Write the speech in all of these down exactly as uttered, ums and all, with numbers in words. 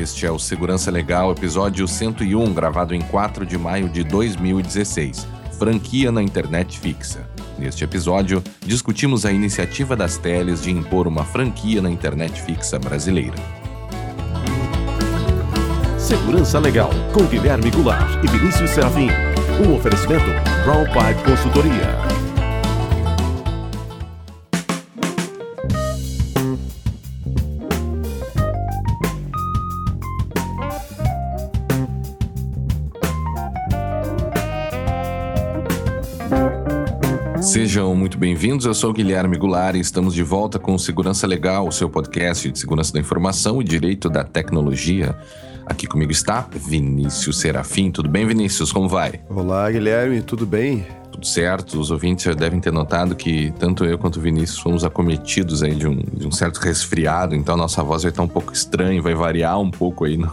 Este é o Segurança Legal, episódio cento e um, gravado em quatro de maio de dois mil e dezesseis, franquia na internet fixa. Neste episódio, discutimos a iniciativa das teles de impor uma franquia na internet fixa brasileira. Segurança Legal, com Guilherme Goulart e Vinícius Serafim. Um oferecimento Brown Pipe Consultoria. Sejam muito bem-vindos, eu sou o Guilherme Goulart e estamos de volta com o Segurança Legal, o seu podcast de segurança da informação e direito da tecnologia. Aqui comigo está Vinícius Serafim. Tudo bem, Vinícius? Como vai? Olá, Guilherme. Tudo bem? Tudo certo. Os ouvintes já devem ter notado que tanto eu quanto o Vinícius fomos acometidos aí de um, de um certo resfriado, então a nossa voz vai estar um pouco estranha, vai variar um pouco aí no,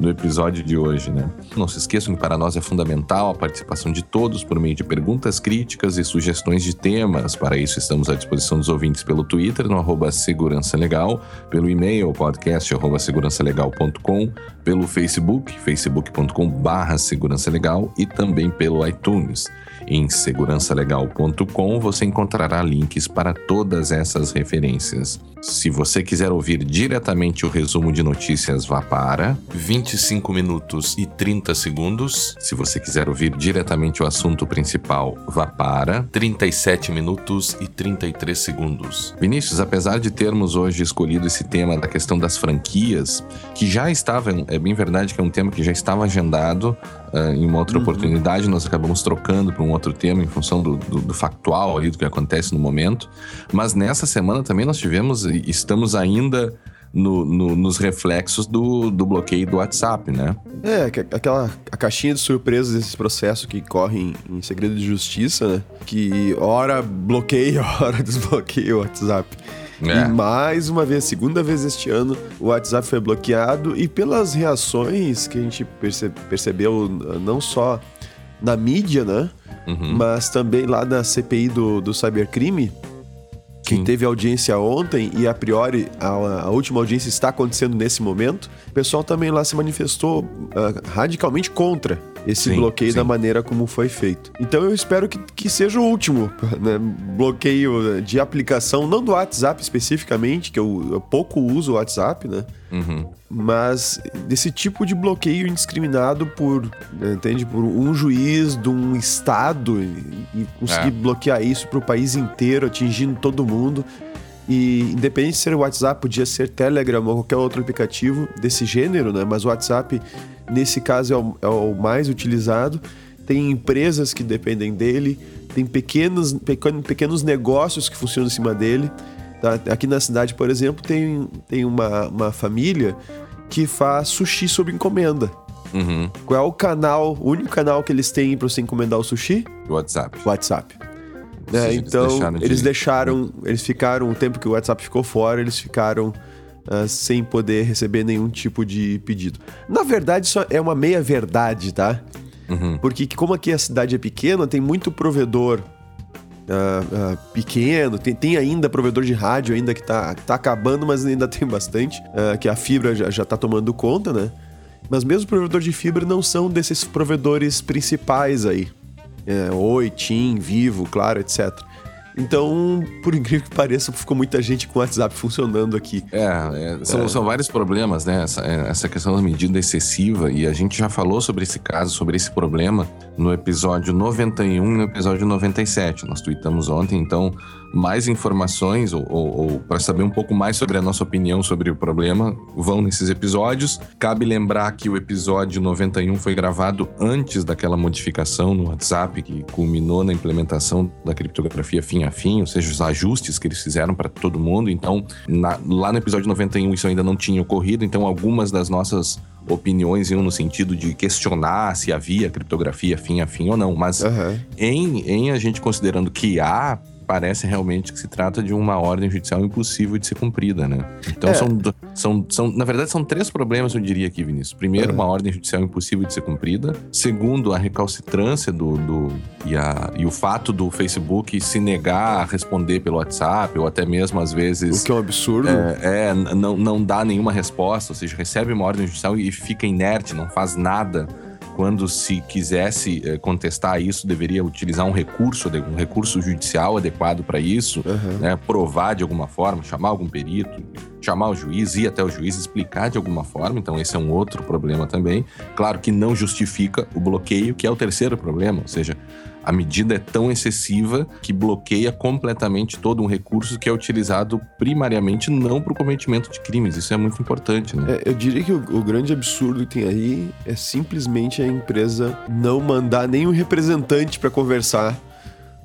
no episódio de hoje, né? Não se esqueçam que para nós é fundamental a participação de todos por meio de perguntas, críticas e sugestões de temas. Para isso, estamos à disposição dos ouvintes pelo Twitter, no arroba Segurança Legal, pelo e-mail, podcast, arroba segurançalegal ponto com, pelo Facebook, facebook.com barra Segurança Legal e também pelo iTunes. Em segurançalegal ponto com você encontrará links para todas essas referências. Se você quiser ouvir diretamente o resumo de notícias, vá para vinte e cinco minutos e trinta segundos. Se você quiser ouvir diretamente o assunto principal, vá para trinta e sete minutos e trinta e três segundos. Vinícius, apesar de termos hoje escolhido esse tema da questão das franquias, que já estava, é bem verdade que é um tema que já estava agendado uh, em uma outra uhum. oportunidade, nós acabamos trocando para um outro tema em função do, do, do factual ali, do que acontece no momento, mas nessa semana também nós tivemos e estamos ainda no, no, nos reflexos do, do bloqueio do WhatsApp, né? É, aquela a caixinha de surpresas desse processo que corre em, em segredo de justiça, né? Que hora bloqueia, hora desbloqueia o WhatsApp. É. E mais uma vez, segunda vez este ano, o WhatsApp foi bloqueado e pelas reações que a gente percebe, percebeu não só na mídia, né? Uhum. Mas também lá na C P I do, do Cybercrime, que Sim. teve audiência ontem e a priori a, a última audiência está acontecendo nesse momento, o pessoal também lá se manifestou uh, radicalmente contra esse sim, bloqueio sim. da maneira como foi feito. Então eu espero que, que seja o último, né? Bloqueio de aplicação, não do WhatsApp especificamente, que eu, eu pouco uso o WhatsApp, né? Uhum. Mas desse tipo de bloqueio indiscriminado por, né, entende? Por um juiz de um estado e conseguir é. bloquear isso para o país inteiro, atingindo todo mundo. E independente de ser o WhatsApp, podia ser Telegram ou qualquer outro aplicativo desse gênero, né? Mas o WhatsApp, nesse caso, é o, é o mais utilizado. Tem empresas que dependem dele, tem pequenos, pequeno, pequenos negócios que funcionam em cima dele. Tá? Aqui na cidade, por exemplo, tem, tem uma, uma família que faz sushi sob encomenda. Uhum. Qual é o canal, o único canal que eles têm para você encomendar o sushi? O WhatsApp. WhatsApp. É, seja, então, eles deixaram, de... eles deixaram, eles ficaram, o tempo que o WhatsApp ficou fora, eles ficaram uh, sem poder receber nenhum tipo de pedido. Na verdade, isso é uma meia-verdade, tá? Uhum. Porque como aqui a cidade é pequena, tem muito provedor uh, uh, pequeno, tem, tem ainda provedor de rádio ainda que tá, tá acabando, mas ainda tem bastante, uh, que a fibra já, já tá tomando conta, né? Mas mesmo provedor de fibra não são desses provedores principais aí. É, Oi, TIM, Vivo, claro, etcétera. Então, por incrível que pareça, ficou muita gente com o WhatsApp funcionando aqui. É, é, são, é. são vários problemas, né? Essa, essa questão da medida excessiva, e a gente já falou sobre esse caso, sobre esse problema, no episódio noventa e um e no episódio noventa e sete. Nós tweetamos ontem, então, mais informações ou, ou, ou para saber um pouco mais sobre a nossa opinião sobre o problema, vão nesses episódios. Cabe lembrar que o episódio noventa e um foi gravado antes daquela modificação no WhatsApp que culminou na implementação da criptografia fim a fim, ou seja, os ajustes que eles fizeram para todo mundo. Então, na, lá no episódio noventa e um isso ainda não tinha ocorrido, então algumas das nossas opiniões iam no sentido de questionar se havia criptografia fim a fim ou não, mas uhum. em, em a gente considerando que há parece realmente que se trata de uma ordem judicial impossível de ser cumprida, né? Então é. são, são, são, na verdade, são três problemas, eu diria aqui, Vinícius. Primeiro, uhum. uma ordem judicial impossível de ser cumprida. Segundo, a recalcitrância do, do, e, a, e o fato do Facebook se negar a responder pelo WhatsApp, ou até mesmo, às vezes... O que é um absurdo. É, é não, não dá nenhuma resposta, ou seja, recebe uma ordem judicial e fica inerte, não faz nada... Quando se quisesse contestar isso, deveria utilizar um recurso, um recurso judicial adequado para isso, uhum. né? Provar de alguma forma, chamar algum perito, chamar o juiz, ir até o juiz, explicar de alguma forma. Então esse é um outro problema também. Claro que não justifica o bloqueio, que é o terceiro problema, ou seja, a medida é tão excessiva que bloqueia completamente todo um recurso que é utilizado primariamente não para o cometimento de crimes. Isso é muito importante, né? É, eu diria que o, o grande absurdo que tem aí é simplesmente a empresa não mandar nenhum representante para conversar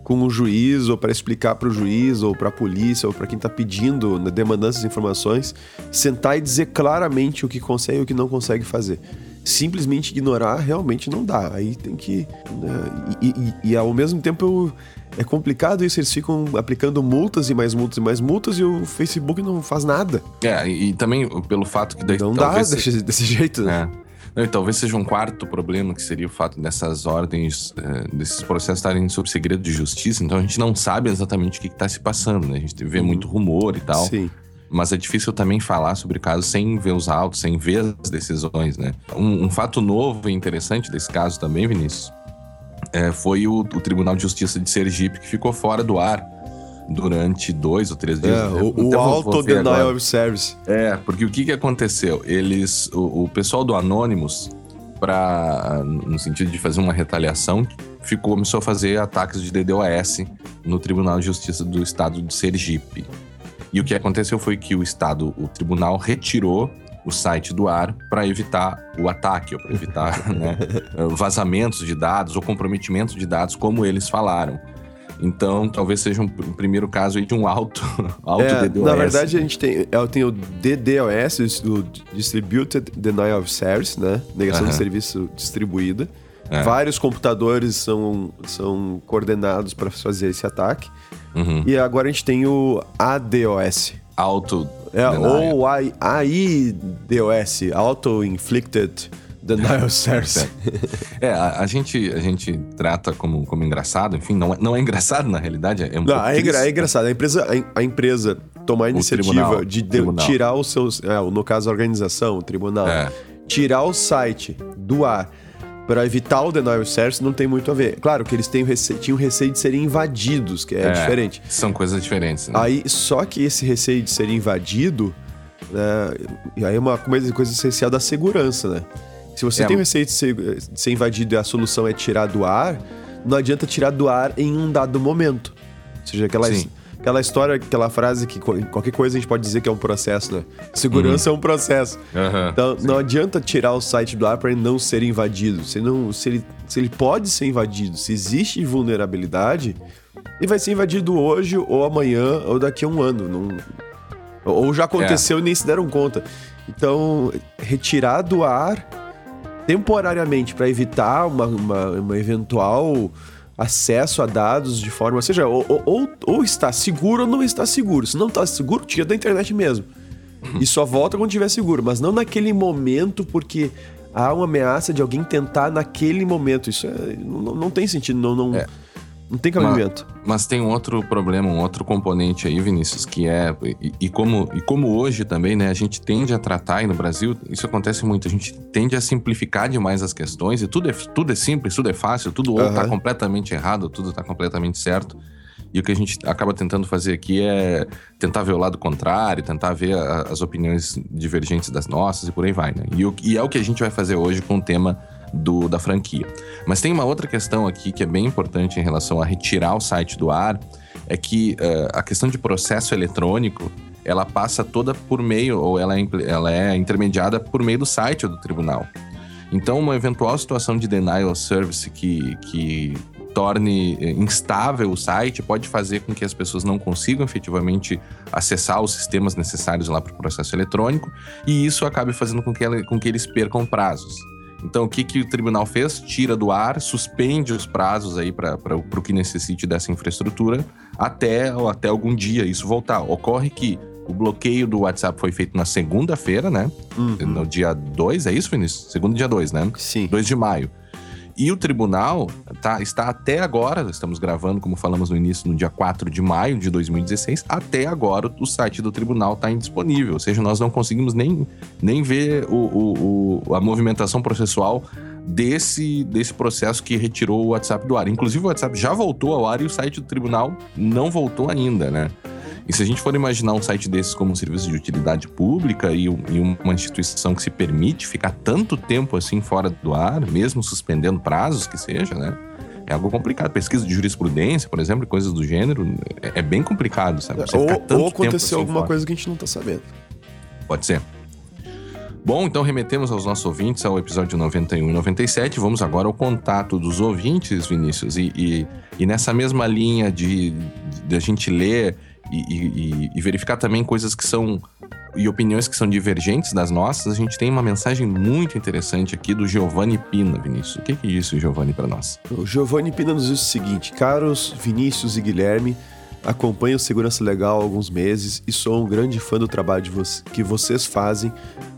com o juiz, ou para explicar para o juiz, ou para a polícia, ou para quem está pedindo, demandando essas informações, sentar e dizer claramente o que consegue e o que não consegue fazer. Simplesmente ignorar realmente não dá. Aí tem que... Né? E, e, e ao mesmo tempo eu, é complicado isso. Eles ficam aplicando multas e mais multas e mais multas e o Facebook não faz nada. É, e, e também pelo fato que... Daí, não dá se... desse, desse jeito, né? É. Não, e talvez seja um quarto problema, que seria o fato dessas ordens, é, desses processos estarem sob segredo de justiça. Então a gente não sabe exatamente o que está se passando, né? A gente vê muito rumor e tal. Sim. Mas é difícil também falar sobre o caso sem ver os autos, sem ver as decisões, né? Um, um fato novo e interessante desse caso também, Vinícius, é, foi o, o Tribunal de Justiça de Sergipe, que ficou fora do ar durante dois ou três dias. É, né? O, o Auto Denial of Service. É, porque o que, que aconteceu? Eles, o, o pessoal do Anonymous, pra, no sentido de fazer uma retaliação, ficou, começou a fazer ataques de D DoS no Tribunal de Justiça do Estado de Sergipe. E o que aconteceu foi que o Estado, o tribunal, retirou o site do ar para evitar o ataque, ou para evitar né, vazamentos de dados ou comprometimento de dados, como eles falaram. Então, talvez seja um primeiro caso aí de um alto, alto é, D DoS. Na verdade, a gente tem, tem o D DoS, o Distributed Denial of Service, né? Negação uhum. de serviço distribuída. É. Vários computadores são, são coordenados para fazer esse ataque. Uhum. E agora a gente tem o A DoS. Auto... É, ou A I DoS, Auto-Inflicted Denial of Service. É, a, a, gente, a gente trata como, como engraçado, enfim, não é, não é engraçado na realidade, é um não, pouco é, triste, é engraçado, né? a, empresa, a, a empresa tomar a iniciativa tribunal, de, de tirar os seus... É, no caso, a organização, o tribunal, é. tirar o site do ar para evitar o denial of service não tem muito a ver. Claro que eles têm receio, tinham receio de serem invadidos, que é, é diferente. São coisas diferentes, né? Aí, só que esse receio de ser invadido, né, aí é uma coisa, coisa essencial da segurança, né? Se você é, tem o receio de ser, de ser invadido e a solução é tirar do ar, não adianta tirar do ar em um dado momento. Ou seja, aquela, aquela história, aquela frase que qualquer coisa a gente pode dizer que é um processo, né? Segurança uhum. é um processo. Uhum. Então, sim. não adianta tirar o site do ar para ele não ser invadido. Se, não, se, ele, se ele pode ser invadido, se existe vulnerabilidade, ele vai ser invadido hoje, ou amanhã, ou daqui a um ano. Não, ou já aconteceu é. e nem se deram conta. Então, retirar do ar temporariamente para evitar uma, uma, uma eventual... acesso a dados de forma... Ou seja, ou, ou, ou está seguro ou não está seguro. Se não está seguro, tira da internet mesmo. Uhum. E só volta quando estiver seguro. Mas não naquele momento, porque há uma ameaça de alguém tentar naquele momento. Isso é, não, não tem sentido, não, não, é. não tem cabimento. Mas, mas tem um outro problema, um outro componente aí, Vinícius, que é... E, e, como, e como hoje também, né? A gente tende a tratar, e no Brasil isso acontece muito, a gente tende a simplificar demais as questões, e tudo é, tudo é simples, tudo é fácil, tudo ou tá completamente errado, ou tudo tá completamente certo. E o que a gente acaba tentando fazer aqui é tentar ver o lado contrário, tentar ver a, as opiniões divergentes das nossas e por aí vai, né? E, o, e é o que a gente vai fazer hoje com o tema... Do, da franquia. Mas tem uma outra questão aqui que é bem importante em relação a retirar o site do ar, é que uh, a questão de processo eletrônico, ela passa toda por meio, ou ela é, ela é intermediada por meio do site ou do tribunal. Então, uma eventual situação de denial of service que, que torne instável o site pode fazer com que as pessoas não consigam efetivamente acessar os sistemas necessários lá para o processo eletrônico, e isso acaba fazendo com que, ela, com que eles percam prazos. Então, o que, que o tribunal fez? Tira do ar, suspende os prazos aí para o que necessite dessa infraestrutura até, ou até algum dia isso voltar. Ocorre que o bloqueio do WhatsApp foi feito na segunda-feira, né? Uhum. No dia dois, é isso, Vinícius? Segundo dia dois, né? Sim. dois de maio. E o tribunal tá, está até agora, estamos gravando, como falamos no início, no dia quatro de maio de dois mil e dezesseis, até agora o site do tribunal está indisponível. Ou seja, nós não conseguimos nem, nem ver o, o, o, a movimentação processual desse, desse processo que retirou o WhatsApp do ar. Inclusive o WhatsApp já voltou ao ar e o site do tribunal não voltou ainda, né? E se a gente for imaginar um site desses como um serviço de utilidade pública e, e uma instituição que se permite ficar tanto tempo assim fora do ar, mesmo suspendendo prazos que seja, né? É algo complicado. Pesquisa de jurisprudência, por exemplo, coisas do gênero, é, é bem complicado, sabe? Você ou, tanto ou aconteceu tempo assim alguma fora. Coisa que a gente não tá sabendo. Pode ser. Bom, então remetemos aos nossos ouvintes ao episódio noventa e um e noventa e sete. Vamos agora ao contato dos ouvintes, Vinícius. E, e, e nessa mesma linha de, de a gente ler... E, e, e verificar também coisas que são... e opiniões que são divergentes das nossas, a gente tem uma mensagem muito interessante aqui do Giovanni Pina, Vinícius. O que é isso, Giovanni, para nós? O Giovanni Pina nos diz o seguinte: caros Vinícius e Guilherme, acompanho o Segurança Legal há alguns meses e sou um grande fã do trabalho de vo- que vocês fazem,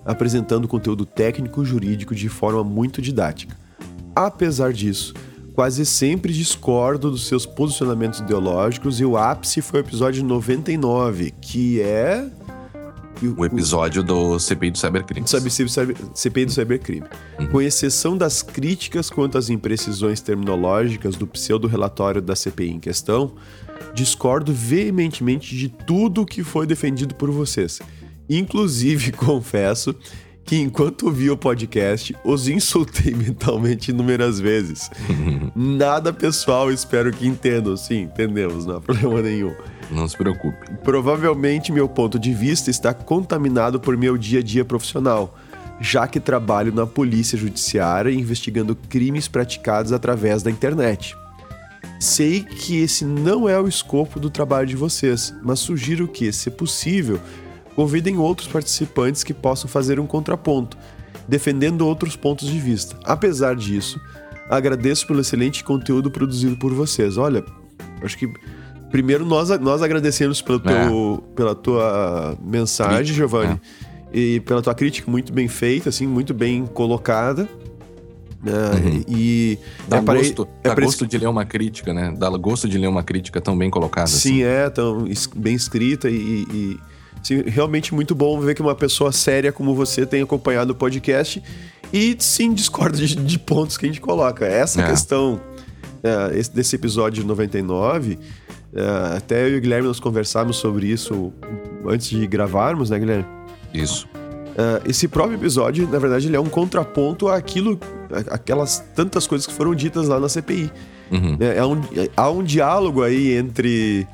apresentando conteúdo técnico e jurídico de forma muito didática. Apesar disso, quase sempre discordo dos seus posicionamentos ideológicos e o ápice foi o episódio noventa e nove, que é... O, o episódio o... do C P I do Cybercrime. C P I do Cybercrime. Uhum. Com exceção das críticas quanto às imprecisões terminológicas do pseudo-relatório da C P I em questão, discordo veementemente de tudo o que foi defendido por vocês. Inclusive, confesso... que enquanto ouvi o podcast, os insultei mentalmente inúmeras vezes. Nada pessoal, espero que entendam. Sim, entendemos, não há problema nenhum. Não se preocupe. Provavelmente meu ponto de vista está contaminado por meu dia a dia profissional, já que trabalho na polícia judiciária investigando crimes praticados através da internet. Sei que esse não é o escopo do trabalho de vocês, mas sugiro que, se possível... convidem outros participantes que possam fazer um contraponto, defendendo outros pontos de vista. Apesar disso, agradeço pelo excelente conteúdo produzido por vocês. Olha, acho que primeiro nós, nós agradecemos pelo teu, é. pela tua mensagem, Giovanni, é. e pela tua crítica muito bem feita, assim, muito bem colocada. Uhum. Uhum. E dá, é gosto, aí, é dá gosto de ler uma crítica, né? Dá gosto de ler uma crítica tão bem colocada. Sim, assim. é, tão bem escrita e... e Sim, realmente muito bom ver que uma pessoa séria como você tem acompanhado o podcast e sim discorda de, de pontos que a gente coloca. Essa é. questão uh, esse, desse episódio noventa e nove, uh, até eu e o Guilherme nós conversávamos sobre isso antes de gravarmos, né, Guilherme? Isso. Uh, esse próprio episódio, na verdade, ele é um contraponto àquilo, àquelas tantas coisas que foram ditas lá na C P I. Uhum. É, é um, é, há um diálogo aí entre...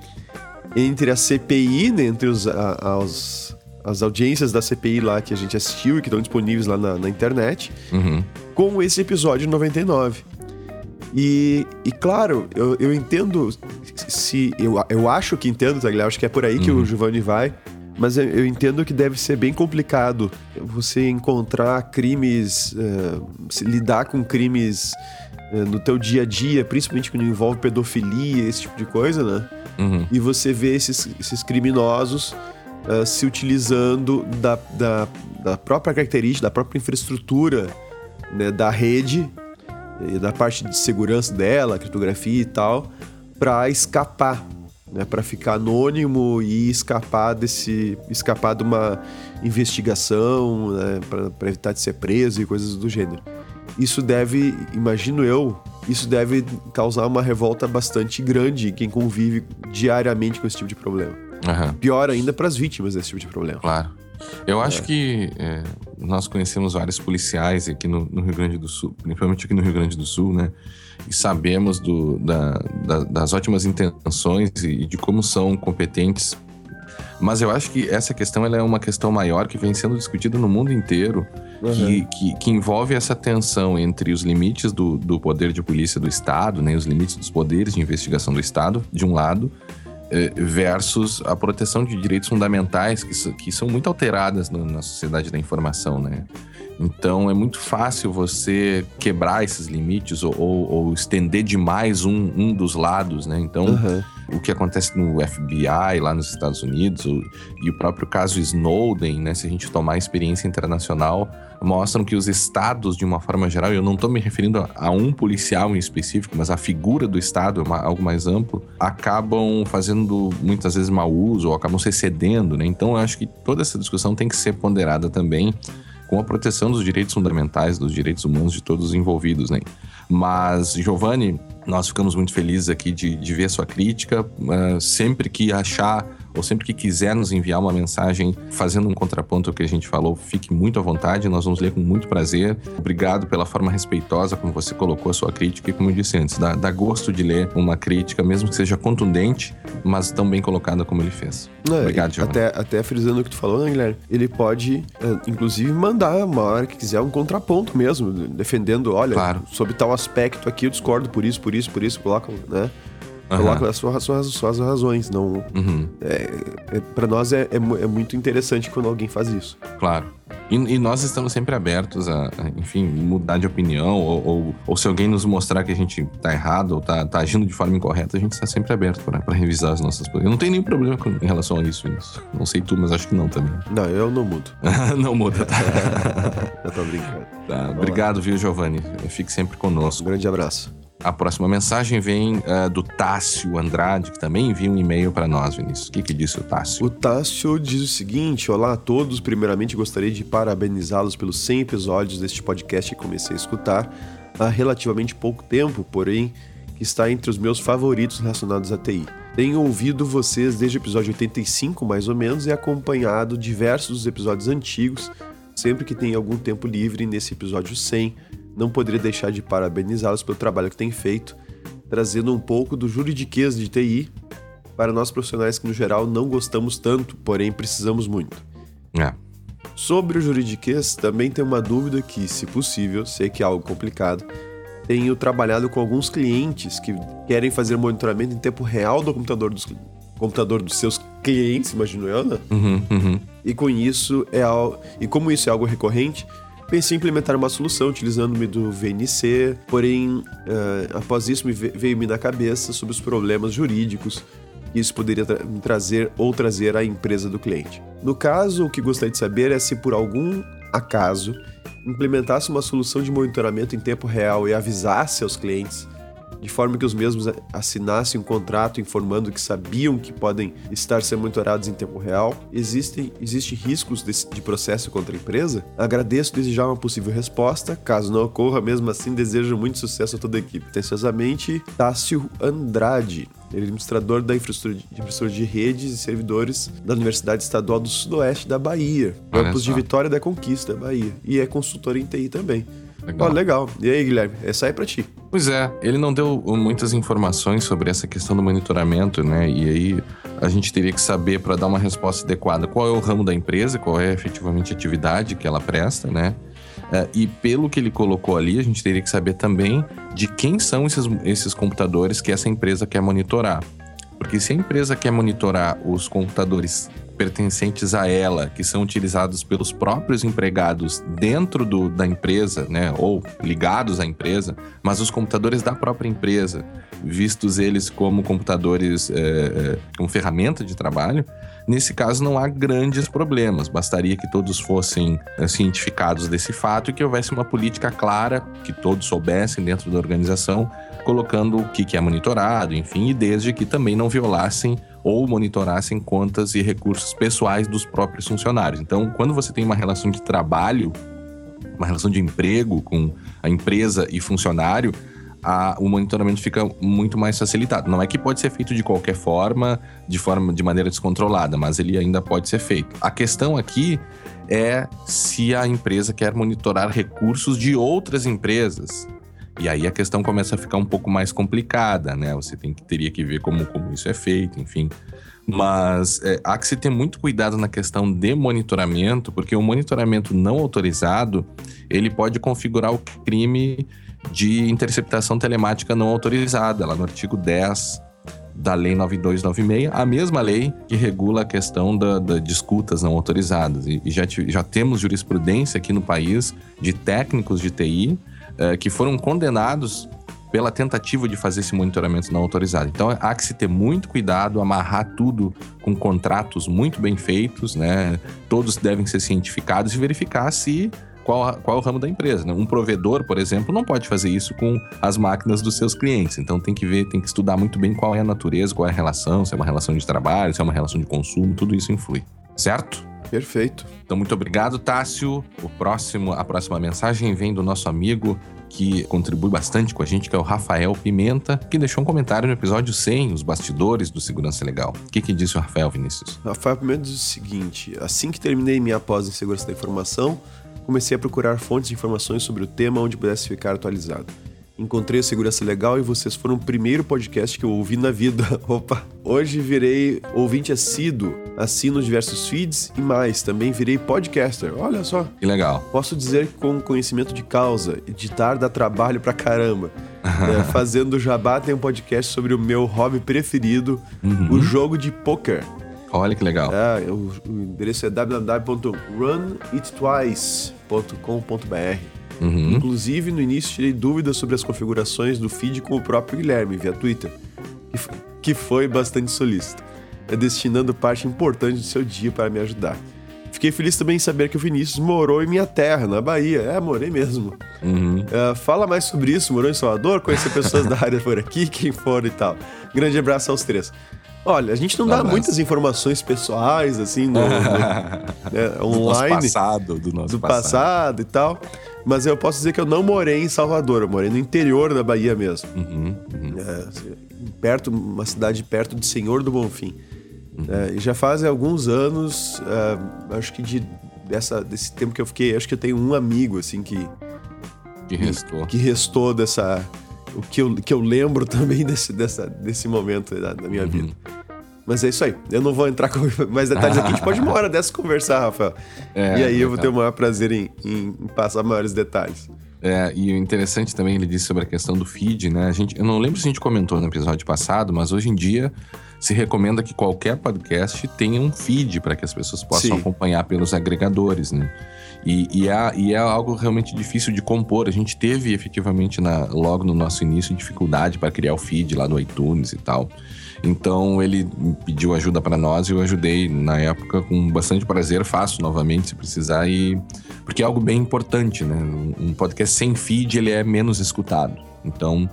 entre a C P I, né, entre os, a, aos, as audiências da C P I lá que a gente assistiu e que estão disponíveis lá na, na internet, uhum. com esse episódio noventa e nove. E, e claro, eu, eu entendo, se eu, eu acho que entendo, tá, Guilherme? Acho que é por aí uhum. que o Giovanni vai, mas eu, eu entendo que deve ser bem complicado você encontrar crimes, uh, se lidar com crimes uh, no teu dia a dia, principalmente quando envolve pedofilia, esse tipo de coisa, né? Uhum. E você vê esses, esses criminosos uh, se utilizando da, da, da própria característica, da própria infraestrutura, né, da rede, da parte de segurança dela, criptografia e tal, para escapar, né, para ficar anônimo e escapar desse, escapar de uma investigação, né, para evitar de ser preso e coisas do gênero. Isso deve, imagino eu, isso deve causar uma revolta bastante grande em quem convive diariamente com esse tipo de problema. Uhum. Pior ainda para as vítimas desse tipo de problema. Claro. Eu acho é. que é, nós conhecemos vários policiais aqui no, no Rio Grande do Sul, principalmente aqui no Rio Grande do Sul, né? E sabemos do, da, da, das ótimas intenções e de como são competentes. Mas eu acho que essa questão ela é uma questão maior que vem sendo discutida no mundo inteiro, uhum. que, que, que envolve essa tensão entre os limites do, do poder de polícia do Estado, né, os limites dos poderes de investigação do Estado, de um lado, eh, versus a proteção de direitos fundamentais que, que são muito alteradas no, na sociedade da informação, né? Então é muito fácil você quebrar esses limites ou, ou, ou estender demais um, um dos lados, né? Então, uhum. o que acontece no F B I lá nos Estados Unidos o, e o próprio caso Snowden, né? Se a gente tomar a experiência internacional, mostram que os estados, de uma forma geral, e eu não estou me referindo a, a um policial em específico, mas a figura do estado, é uma, algo mais amplo, acabam fazendo muitas vezes mau uso ou acabam se excedendo, né? Então eu acho que toda essa discussão tem que ser ponderada também com a proteção dos direitos fundamentais, dos direitos humanos de todos os envolvidos, né? Mas, Giovanni, nós ficamos muito felizes aqui de, de ver a sua crítica. Uh, sempre que achar ou sempre que quiser nos enviar uma mensagem fazendo um contraponto ao que a gente falou, fique muito à vontade, nós vamos ler com muito prazer. Obrigado pela forma respeitosa como você colocou a sua crítica e, como eu disse antes, dá, dá gosto de ler uma crítica, mesmo que seja contundente, mas tão bem colocada como ele fez. Não, obrigado, Giovanni. Até, até frisando o que tu falou, né, Guilherme? Ele pode, inclusive, mandar uma hora que quiser um contraponto mesmo, defendendo, olha, claro. Sobre tal aspecto aqui eu discordo por isso, por isso, por isso, coloca, né? Uhum. Coloca as suas, suas, suas razões, não... Uhum. É, é, pra nós é, é, é muito interessante quando alguém faz isso. Claro. E, e nós estamos sempre abertos a, a enfim, mudar de opinião ou, ou, ou se alguém nos mostrar que a gente tá errado ou tá, tá agindo de forma incorreta, a gente está sempre aberto pra, pra revisar as nossas coisas. Eu não tenho nenhum problema com, em relação a isso, isso. Não sei tu, mas acho que não também. Não, eu não mudo. Não muda, tá? Eu tô brincando. Tá. Obrigado, viu, Giovanni? Fique sempre conosco. Um grande abraço. A próxima mensagem vem uh, do Tássio Andrade, que também envia um e-mail para nós, Vinícius. O que, que disse o Tássio? O Tássio diz o seguinte: olá a todos, primeiramente gostaria de parabenizá-los pelos cem episódios deste podcast que comecei a escutar há relativamente pouco tempo, porém, que está entre os meus favoritos relacionados à T I. Tenho ouvido vocês desde o episódio oitenta e cinco, mais ou menos, e acompanhado diversos dos episódios antigos, sempre que tem algum tempo livre nesse episódio cem, não poderia deixar de parabenizá-los pelo trabalho que têm feito, trazendo um pouco do juridiquês de T I para nós profissionais que, no geral, não gostamos tanto, porém precisamos muito. É. Sobre o juridiquês, também tem uma dúvida que, se possível, sei que é algo complicado, tenho trabalhado com alguns clientes que querem fazer monitoramento em tempo real do computador dos, computador dos seus clientes, imagino eu, né? Uhum, uhum. E, com isso é al... e como isso é algo recorrente, pensei em implementar uma solução utilizando-me do V N C, porém, uh, após isso me veio-me na cabeça sobre os problemas jurídicos que isso poderia tra- trazer ou trazer à empresa do cliente. No caso, o que gostaria de saber é se por algum acaso implementasse uma solução de monitoramento em tempo real e avisasse aos clientes, de forma que os mesmos assinassem um contrato informando que sabiam que podem estar sendo monitorados em tempo real. Existem, existem riscos de, de processo contra a empresa? Agradeço desejar uma possível resposta. Caso não ocorra, mesmo assim, desejo muito sucesso a toda a equipe. Atenciosamente, Tássio Andrade, administrador da infraestrutura de, infraestrutura de redes e servidores da Universidade Estadual do Sudoeste da Bahia, campus de Vitória da Conquista, Bahia, e é consultor em T I também. Legal. Oh, legal. E aí, Guilherme? Essa aí é pra ti. Pois é, ele não deu muitas informações sobre essa questão do monitoramento, né? E aí a gente teria que saber, para dar uma resposta adequada, qual é o ramo da empresa, qual é efetivamente a atividade que ela presta, né? E pelo que ele colocou ali, a gente teria que saber também de quem são esses, esses computadores que essa empresa quer monitorar. Porque se a empresa quer monitorar os computadores pertencentes a ela, que são utilizados pelos próprios empregados dentro do, da empresa, né, ou ligados à empresa, mas os computadores da própria empresa, vistos eles como computadores, é, como ferramenta de trabalho, nesse caso não há grandes problemas. Bastaria que todos fossem é, cientificados desse fato e que houvesse uma política clara, que todos soubessem dentro da organização, colocando o que, que é monitorado, enfim, e desde que também não violassem ou monitorassem contas e recursos pessoais dos próprios funcionários. Então, quando você tem uma relação de trabalho, uma relação de emprego com a empresa e funcionário, a, o monitoramento fica muito mais facilitado. Não é que pode ser feito de qualquer forma, de forma, de maneira descontrolada, mas ele ainda pode ser feito. A questão aqui é se a empresa quer monitorar recursos de outras empresas. E aí a questão começa a ficar um pouco mais complicada, né? Você tem, teria que ver como, como isso é feito, enfim. Mas é, há que se ter muito cuidado na questão de monitoramento, porque o monitoramento não autorizado, ele pode configurar o crime de interceptação telemática não autorizada, lá no artigo dez da Lei nove mil duzentos e noventa e seis, a mesma lei que regula a questão da, da, de escutas não autorizadas. E, e já, já temos jurisprudência aqui no país de técnicos de T I eh, que foram condenados pela tentativa de fazer esse monitoramento não autorizado. Então, há que se ter muito cuidado, amarrar tudo com contratos muito bem feitos, né? Todos devem ser cientificados e verificar se qual, qual é o ramo da empresa, né? Um provedor, por exemplo, não pode fazer isso com as máquinas dos seus clientes. Então, tem que ver, tem que estudar muito bem qual é a natureza, qual é a relação, se é uma relação de trabalho, se é uma relação de consumo, tudo isso influi. Certo? Perfeito. Então, muito obrigado, Tássio. O próximo, a próxima mensagem vem do nosso amigo que contribui bastante com a gente, que é o Rafael Pimenta, que deixou um comentário no episódio cem, os bastidores do Segurança Legal. O que, que disse o Rafael, Vinícius? Rafael Pimenta diz o seguinte: assim que terminei minha pós em Segurança da Informação, comecei a procurar fontes de informações sobre o tema onde pudesse ficar atualizado. Encontrei o Segurança Legal e vocês foram o primeiro podcast que eu ouvi na vida. Opa! Hoje virei ouvinte assíduo, assino diversos feeds e mais. Também virei podcaster. Olha só! Que legal! Posso dizer que com conhecimento de causa, editar dá trabalho pra caramba. É, fazendo Jabá tem um podcast sobre o meu hobby preferido, uhum. o jogo de pôquer. Olha que legal! É, o, o endereço é w w w ponto run it twice ponto com ponto b r. Uhum. Inclusive, no início, tirei dúvidas sobre as configurações do feed com o próprio Guilherme, via Twitter, que foi bastante solícito, destinando parte importante do seu dia para me ajudar. Fiquei feliz também em saber que o Vinícius morou em minha terra, na Bahia. É, morei mesmo. Uhum. Uh, fala mais sobre isso, morou em Salvador, conhecer pessoas da área por aqui, quem for e tal. Grande abraço aos três. Olha, a gente não dá, dá muitas informações pessoais, assim, no, no, né, online. Do nosso passado. Do nosso do passado. passado e tal. Mas eu posso dizer que eu não morei em Salvador, eu morei no interior da Bahia mesmo. Uhum, uhum. É, perto, uma cidade perto de Senhor do Bonfim. Uhum. É, e já faz alguns anos, é, acho que de, dessa, desse tempo que eu fiquei, acho que eu tenho um amigo, assim, que... Que restou. Que, que restou dessa... O que eu, que eu lembro também desse, dessa, desse momento da, da minha uhum. vida. Mas é isso aí. Eu não vou entrar com mais detalhes aqui. A gente pode uma hora dessa conversar, Rafael. É, e aí eu vou ter o maior prazer em, em passar maiores detalhes. É, e o interessante também, ele disse sobre a questão do feed, né? A gente, eu não lembro se a gente comentou no episódio passado, mas hoje em dia se recomenda que qualquer podcast tenha um feed para que as pessoas possam Sim. acompanhar pelos agregadores, né? E, e, é, e é algo realmente difícil de compor. A gente teve, efetivamente, na, logo no nosso início, dificuldade para criar o feed lá do iTunes e tal. Então, ele pediu ajuda para nós e eu ajudei, na época, com bastante prazer. Faço novamente, se precisar. E... Porque é algo bem importante, né? Um podcast sem feed, ele é menos escutado. Então...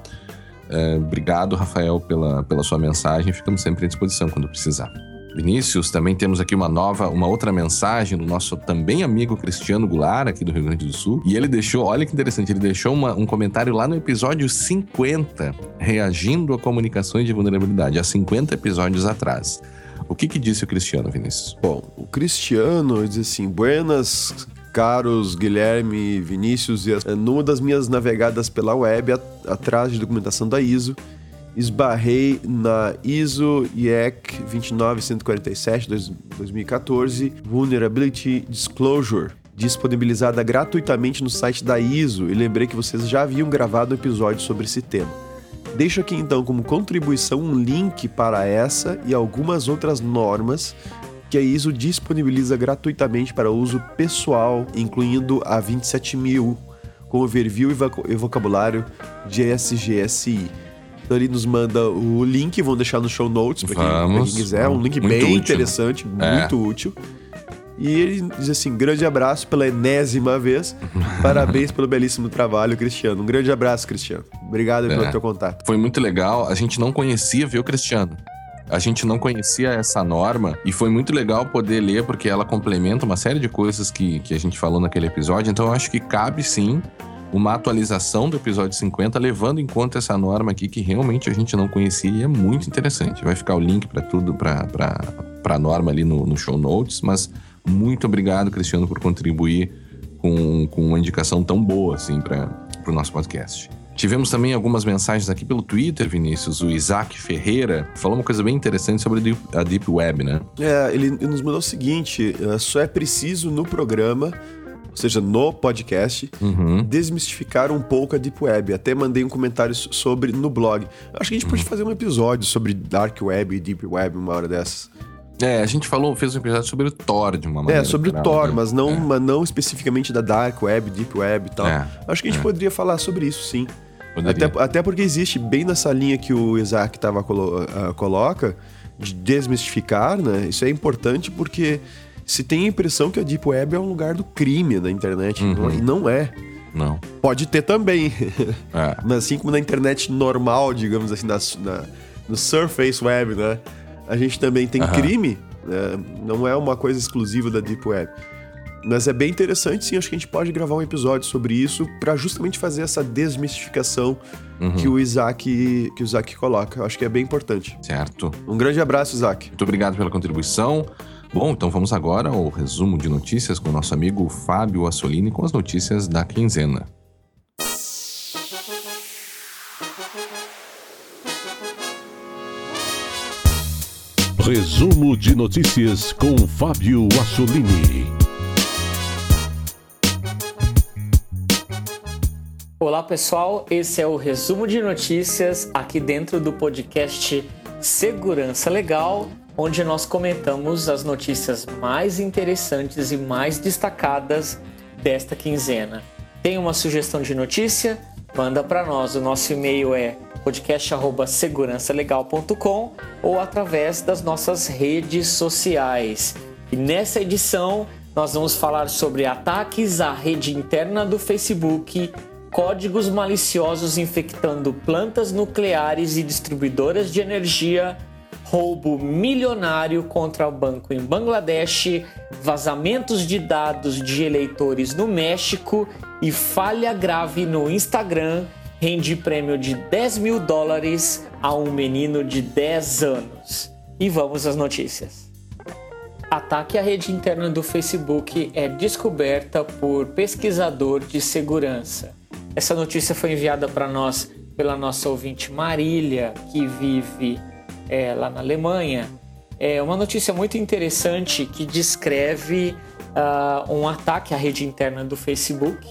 É, obrigado, Rafael, pela, pela sua mensagem. Ficamos sempre à disposição quando precisar. Vinícius, também temos aqui uma nova, uma outra mensagem do nosso também amigo Cristiano Goulart, aqui do Rio Grande do Sul. E ele deixou, olha que interessante, ele deixou uma, um comentário lá no episódio cinquenta, reagindo a comunicações de vulnerabilidade, há cinquenta episódios atrás. O que que disse o Cristiano, Vinícius? Bom, o Cristiano diz assim: buenas... Caros Guilherme, Vinícius, e numa das minhas navegadas pela web, atrás de documentação da I S O, esbarrei na I S O I E C vinte e nove mil cento e quarenta e sete, dois mil e quatorze, Vulnerability Disclosure, disponibilizada gratuitamente no site da I S O, e lembrei que vocês já haviam gravado um episódio sobre esse tema. Deixo aqui então como contribuição um link para essa e algumas outras normas que a I S O disponibiliza gratuitamente para uso pessoal, incluindo a vinte e sete mil, com overview e vocabulário de S G S I. Então ele nos manda o link, vamos deixar no show notes para quem, quem quiser, um link muito bem útil, interessante, né? Muito é. útil. E ele diz assim: grande abraço pela enésima vez, parabéns pelo belíssimo trabalho, Cristiano. Um grande abraço, Cristiano. Obrigado é. pelo teu contato. Foi muito legal, a gente não conhecia, viu, Cristiano? A gente não conhecia essa norma e foi muito legal poder ler, porque ela complementa uma série de coisas que, que a gente falou naquele episódio. Então eu acho que cabe sim uma atualização do episódio cinquenta, levando em conta essa norma aqui que realmente a gente não conhecia e é muito interessante. Vai ficar o link para tudo, para a norma ali no, no show notes, mas muito obrigado, Cristiano, por contribuir com, com uma indicação tão boa assim para o nosso podcast. Tivemos também algumas mensagens aqui pelo Twitter, Vinícius. O Isaac Ferreira falou uma coisa bem interessante sobre a Deep Web, né? É, ele nos mandou o seguinte: só é preciso no programa ou seja, no podcast, uhum. desmistificar um pouco a Deep Web. Até mandei um comentário sobre no blog. Acho que a gente uhum. pode fazer um episódio sobre Dark Web e Deep Web uma hora dessas. É, a gente falou, fez um episódio sobre o Tor de uma maneira. É, sobre o Tor, né? mas, não, é. mas não especificamente da Dark Web, Deep Web e tal. É. Acho que a gente é. poderia falar sobre isso, sim. Até, até porque existe, bem nessa linha que o Isaac tava colo- uh, coloca, de desmistificar, né? Isso é importante porque se tem a impressão que a Deep Web é um lugar do crime na internet, uhum. e não é. Não. Pode ter também. É. Assim como na internet normal, digamos assim, na, na, no Surface Web, né? A gente também tem uhum. crime, né? Não é uma coisa exclusiva da Deep Web. Mas é bem interessante, sim. Acho que a gente pode gravar um episódio sobre isso para justamente fazer essa desmistificação uhum. que o Isaac, que o Isaac coloca. Acho que é bem importante. Certo. Um grande abraço, Isaac. Muito obrigado pela contribuição. Bom, então vamos agora ao resumo de notícias com o nosso amigo Fábio Assolini com as notícias da quinzena. Resumo de notícias com Fábio Assolini. Olá pessoal, esse é o resumo de notícias aqui dentro do podcast Segurança Legal, onde nós comentamos as notícias mais interessantes e mais destacadas desta quinzena. Tem uma sugestão de notícia? Manda para nós, o nosso e-mail é podcast arroba segurança legal ponto com ou através das nossas redes sociais. E nessa edição nós vamos falar sobre ataques à rede interna do Facebook, códigos maliciosos infectando plantas nucleares e distribuidoras de energia, roubo milionário contra o banco em Bangladesh, vazamentos de dados de eleitores no México e falha grave no Instagram rende prêmio de dez mil dólares a um menino de dez anos. E vamos às notícias. Ataque à rede interna do Facebook é descoberta por pesquisador de segurança. Essa notícia foi enviada para nós pela nossa ouvinte Marília, que vive é, lá na Alemanha. É uma notícia muito interessante que descreve uh, um ataque à rede interna do Facebook.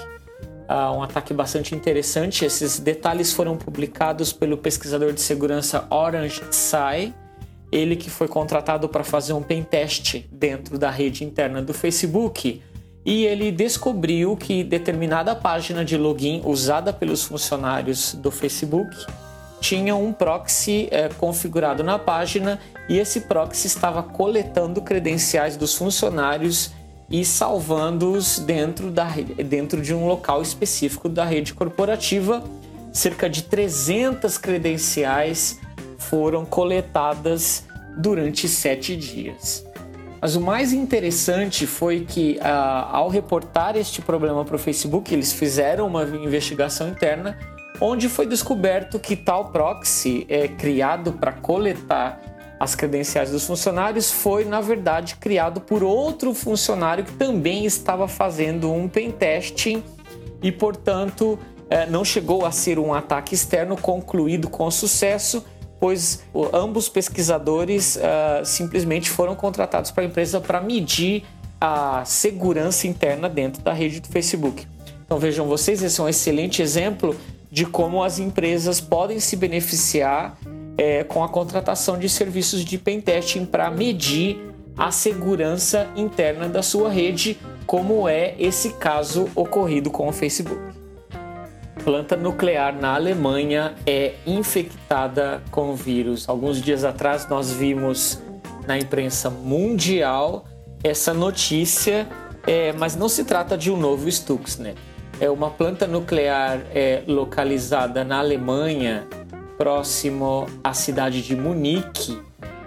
Uh, um ataque bastante interessante. Esses detalhes foram publicados pelo pesquisador de segurança Orange Tsai. Ele que foi contratado para fazer um pentest dentro da rede interna do Facebook. E ele descobriu que determinada página de login usada pelos funcionários do Facebook tinha um proxy é, configurado na página e esse proxy estava coletando credenciais dos funcionários e salvando-os dentro, da, dentro de um local específico da rede corporativa. Cerca de trezentas credenciais foram coletadas durante sete dias. Mas o mais interessante foi que, uh, ao reportar este problema para o Facebook, eles fizeram uma investigação interna onde foi descoberto que tal proxy é, criado para coletar as credenciais dos funcionários foi, na verdade, criado por outro funcionário que também estava fazendo um pentesting e, portanto, é, não chegou a ser um ataque externo concluído com sucesso, pois ambos pesquisadores uh, simplesmente foram contratados para a empresa para medir a segurança interna dentro da rede do Facebook. Então vejam vocês, esse é um excelente exemplo de como as empresas podem se beneficiar é, com a contratação de serviços de pentesting para medir a segurança interna da sua rede, como é esse caso ocorrido com o Facebook. Planta nuclear na Alemanha é infectada com vírus. Alguns dias atrás nós vimos na imprensa mundial essa notícia, é, mas não se trata de um novo Stuxnet. É uma planta nuclear é, localizada na Alemanha, próximo à cidade de Munique.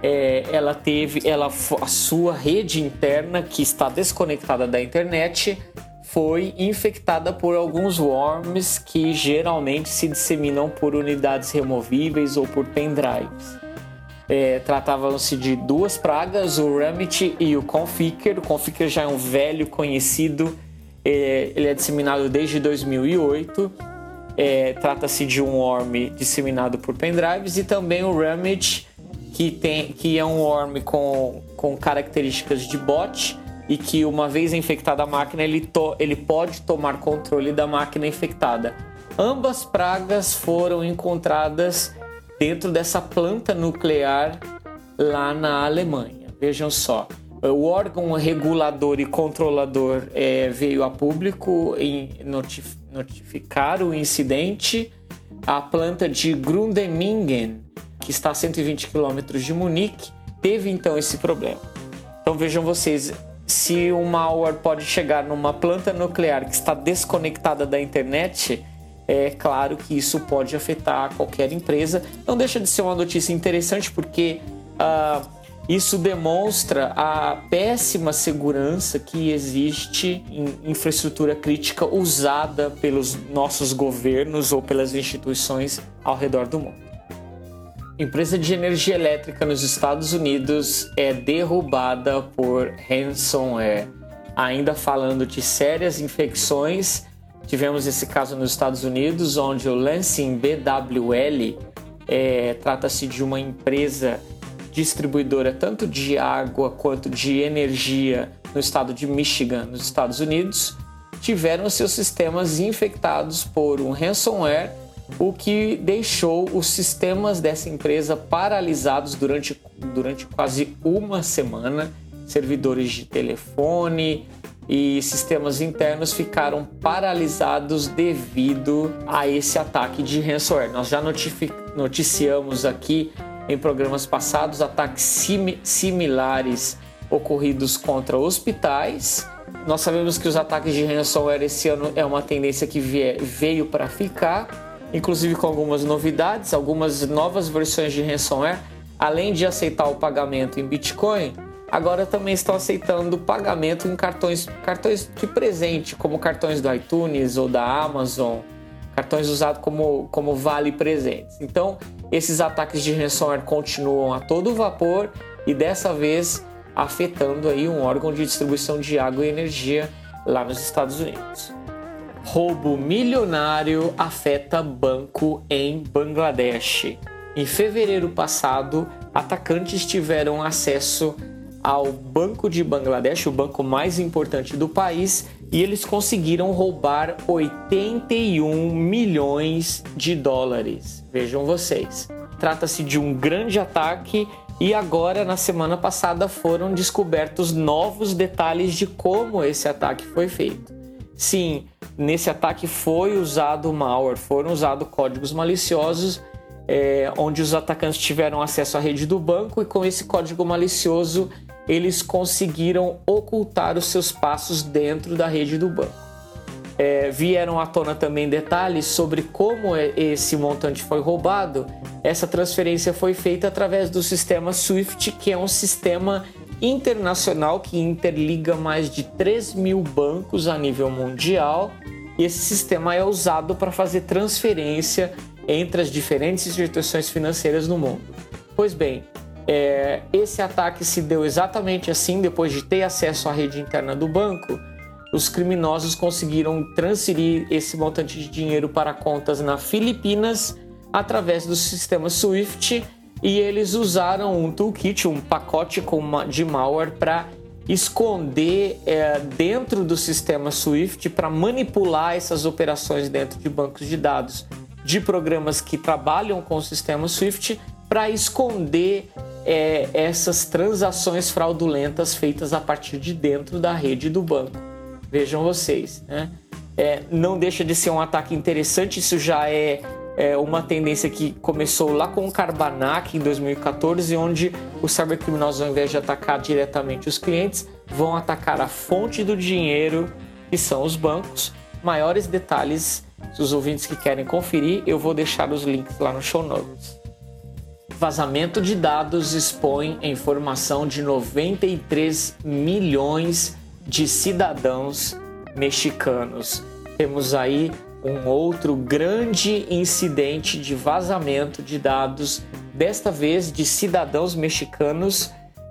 É, ela teve ela, a sua rede interna, que está desconectada da internet, foi infectada por alguns worms que geralmente se disseminam por unidades removíveis ou por pendrives. É, Tratavam-se de duas pragas, o Ramit e o Conficker. O Conficker já é um velho conhecido, é, ele é disseminado desde dois mil e oito. É, trata-se de um worm disseminado por pendrives e também o Ramit, que, tem, que é um worm com, com características de bot, e que uma vez infectada a máquina, ele, to- ele pode tomar controle da máquina infectada. Ambas pragas foram encontradas dentro dessa planta nuclear lá na Alemanha. Vejam só, o órgão regulador e controlador é, veio a público em notif- notificar o incidente. A planta de Grundemingen, que está a cento e vinte quilômetros de Munique, teve então esse problema. Então vejam vocês, se um malware pode chegar numa planta nuclear que está desconectada da internet, é claro que isso pode afetar qualquer empresa. Não deixa de ser uma notícia interessante, porque uh, isso demonstra a péssima segurança que existe em infraestrutura crítica usada pelos nossos governos ou pelas instituições ao redor do mundo. Empresa de energia elétrica nos Estados Unidos é derrubada por ransomware. Ainda falando de sérias infecções, tivemos esse caso nos Estados Unidos, onde o Lansing B W L é, trata-se de uma empresa distribuidora tanto de água quanto de energia no estado de Michigan, nos Estados Unidos, tiveram seus sistemas infectados por um ransomware, o que deixou os sistemas dessa empresa paralisados durante, durante quase uma semana. Servidores de telefone e sistemas internos ficaram paralisados devido a esse ataque de ransomware. Nós já notific- noticiamos aqui em programas passados ataques sim- similares ocorridos contra hospitais. Nós sabemos que os ataques de ransomware esse ano é uma tendência que vie- veio para ficar, inclusive com algumas novidades, algumas novas versões de ransomware. Além de aceitar o pagamento em Bitcoin, agora também estão aceitando pagamento em cartões, cartões de presente, como cartões do iTunes ou da Amazon, cartões usados como, como vale presentes. Então, esses ataques de ransomware continuam a todo vapor e dessa vez afetando aí um órgão de distribuição de água e energia lá nos Estados Unidos. Roubo milionário afeta banco em Bangladesh. Em fevereiro passado, atacantes tiveram acesso ao Banco de Bangladesh, o banco mais importante do país, e eles conseguiram roubar oitenta e um milhões de dólares. Vejam vocês. Trata-se de um grande ataque e agora, na semana passada, foram descobertos novos detalhes de como esse ataque foi feito. Sim, nesse ataque foi usado malware, foram usados códigos maliciosos, é, onde os atacantes tiveram acesso à rede do banco e com esse código malicioso eles conseguiram ocultar os seus passos dentro da rede do banco. É, vieram à tona também detalhes sobre como esse montante foi roubado. Essa transferência foi feita através do sistema SWIFT, que é um sistema internacional que interliga mais de três mil bancos a nível mundial. E esse sistema é usado para fazer transferência entre as diferentes instituições financeiras no mundo. Pois bem, É, esse ataque se deu exatamente assim. Depois de ter acesso à rede interna do banco, os criminosos conseguiram transferir esse montante de dinheiro para contas na Filipinas através do sistema SWIFT e eles usaram um toolkit, um pacote de malware para esconder é, dentro do sistema SWIFT, para manipular essas operações dentro de bancos de dados de programas que trabalham com o sistema SWIFT, para esconder é, essas transações fraudulentas feitas a partir de dentro da rede do banco. Vejam vocês, né? É, não deixa de ser um ataque interessante. Isso já é, é uma tendência que começou lá com o Karbanak em dois mil e catorze, onde os cybercriminosos, ao invés de atacar diretamente os clientes, vão atacar a fonte do dinheiro, que são os bancos. Maiores detalhes, se os ouvintes que querem conferir, eu vou deixar os links lá no show notes. Vazamento de dados expõe a informação de noventa e três milhões de cidadãos mexicanos. Temos aí um outro grande incidente de vazamento de dados, desta vez de cidadãos mexicanos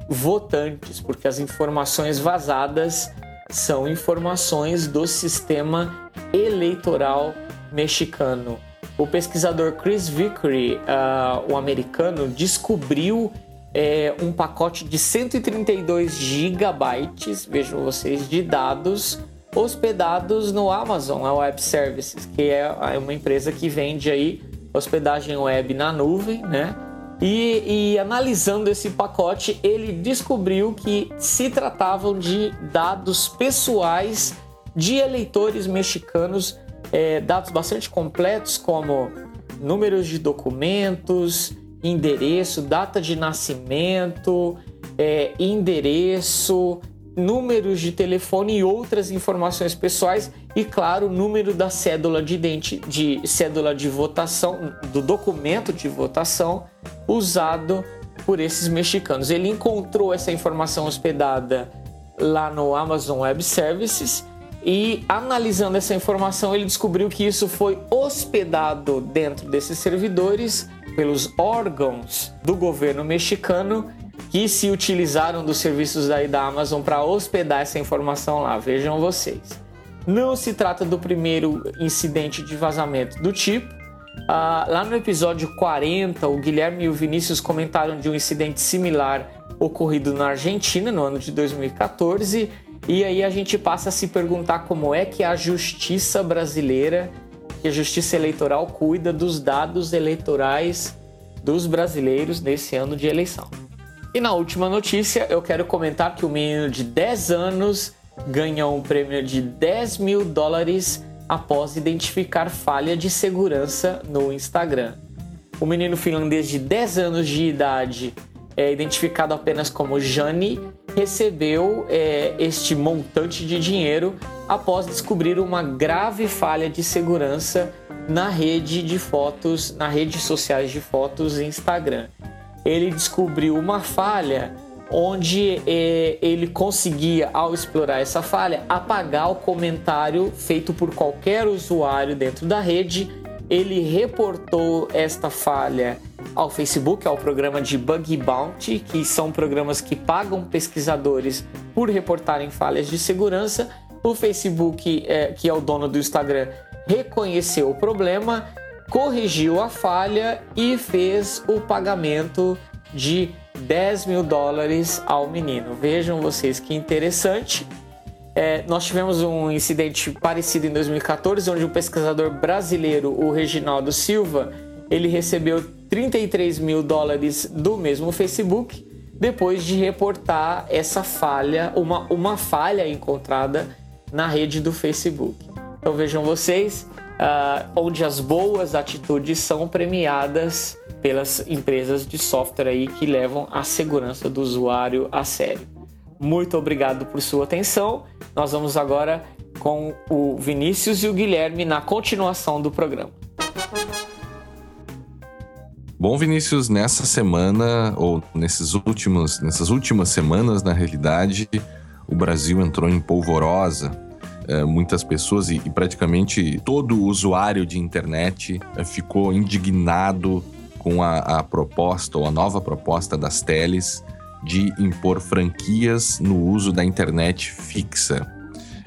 votantes, porque as informações vazadas são informações do sistema eleitoral mexicano. O pesquisador Chris Vickery, uh, um americano, descobriu é, um pacote de cento e trinta e dois gigabytes, vejam vocês, de dados hospedados no Amazon Web Services, que é uma empresa que vende aí hospedagem web na nuvem, né? E, e analisando esse pacote, ele descobriu que se tratavam de dados pessoais de eleitores mexicanos, é, dados bastante completos como números de documentos, endereço, data de nascimento, é, endereço, números de telefone e outras informações pessoais e, claro, o número da cédula de, identi- de, cédula de votação, do documento de votação usado por esses mexicanos. Ele encontrou essa informação hospedada lá no Amazon Web Services e, analisando essa informação, ele descobriu que isso foi hospedado dentro desses servidores pelos órgãos do governo mexicano que se utilizaram dos serviços aí da Amazon para hospedar essa informação lá. Vejam vocês. Não se trata do primeiro incidente de vazamento do tipo. Ah, lá no episódio quarenta, o Guilherme e o Vinícius comentaram de um incidente similar ocorrido na Argentina no ano de dois mil e catorze. E aí a gente passa a se perguntar como é que a justiça brasileira, que a justiça eleitoral, cuida dos dados eleitorais dos brasileiros nesse ano de eleição. E na última notícia, eu quero comentar que um menino de dez anos ganha um prêmio de dez mil dólares após identificar falha de segurança no Instagram. O menino finlandês de dez anos de idade, é, identificado apenas como Jani, recebeu é, este montante de dinheiro após descobrir uma grave falha de segurança na rede de fotos, na rede sociais de fotos Instagram. Ele descobriu uma falha onde eh, ele conseguia, ao explorar essa falha, apagar o comentário feito por qualquer usuário dentro da rede. Ele reportou esta falha ao Facebook, ao programa de Bug Bounty, que são programas que pagam pesquisadores por reportarem falhas de segurança. O Facebook, eh, que é o dono do Instagram, reconheceu o problema, corrigiu a falha e fez o pagamento de dez mil dólares ao menino. Vejam vocês que interessante. É, nós tivemos um incidente parecido em dois mil e catorze, onde um pesquisador brasileiro, o Reginaldo Silva, ele recebeu trinta e três mil dólares do mesmo Facebook, depois de reportar essa falha, uma, uma falha encontrada na rede do Facebook. Então vejam vocês, Uh, onde as boas atitudes são premiadas pelas empresas de software aí que levam a segurança do usuário a sério. Muito obrigado por sua atenção. Nós vamos agora com o Vinícius e o Guilherme na continuação do programa. Bom, Vinícius, nessa semana, ou nesses últimos, nessas últimas semanas, na realidade, o Brasil entrou em polvorosa. Uh, muitas pessoas e, e praticamente todo usuário de internet uh, ficou indignado com a, a proposta ou a nova proposta das teles de impor franquias no uso da internet fixa.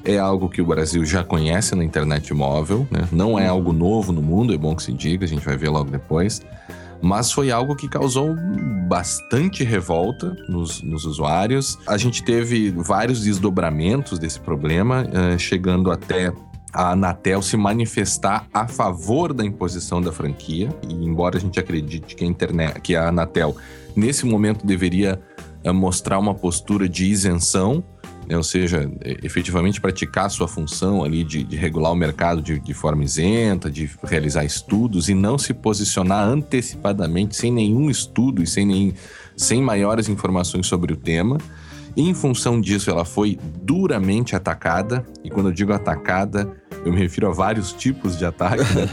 É algo que o Brasil já conhece na internet móvel, né? Não é algo novo no mundo, é bom que se diga, a gente vai ver logo depois, mas foi algo que causou bastante revolta nos, nos usuários. A gente teve vários desdobramentos desse problema, uh, chegando até a Anatel se manifestar a favor da imposição da franquia. E embora a gente acredite que a, internet, que a Anatel, nesse momento, deveria uh, mostrar uma postura de isenção, né? Ou seja, efetivamente praticar a sua função ali de, de regular o mercado de, de forma isenta, de realizar estudos e não se posicionar antecipadamente, sem nenhum estudo e sem, nem, sem maiores informações sobre o tema. E, em função disso, ela foi duramente atacada, e quando eu digo atacada, eu me refiro a vários tipos de ataques, né?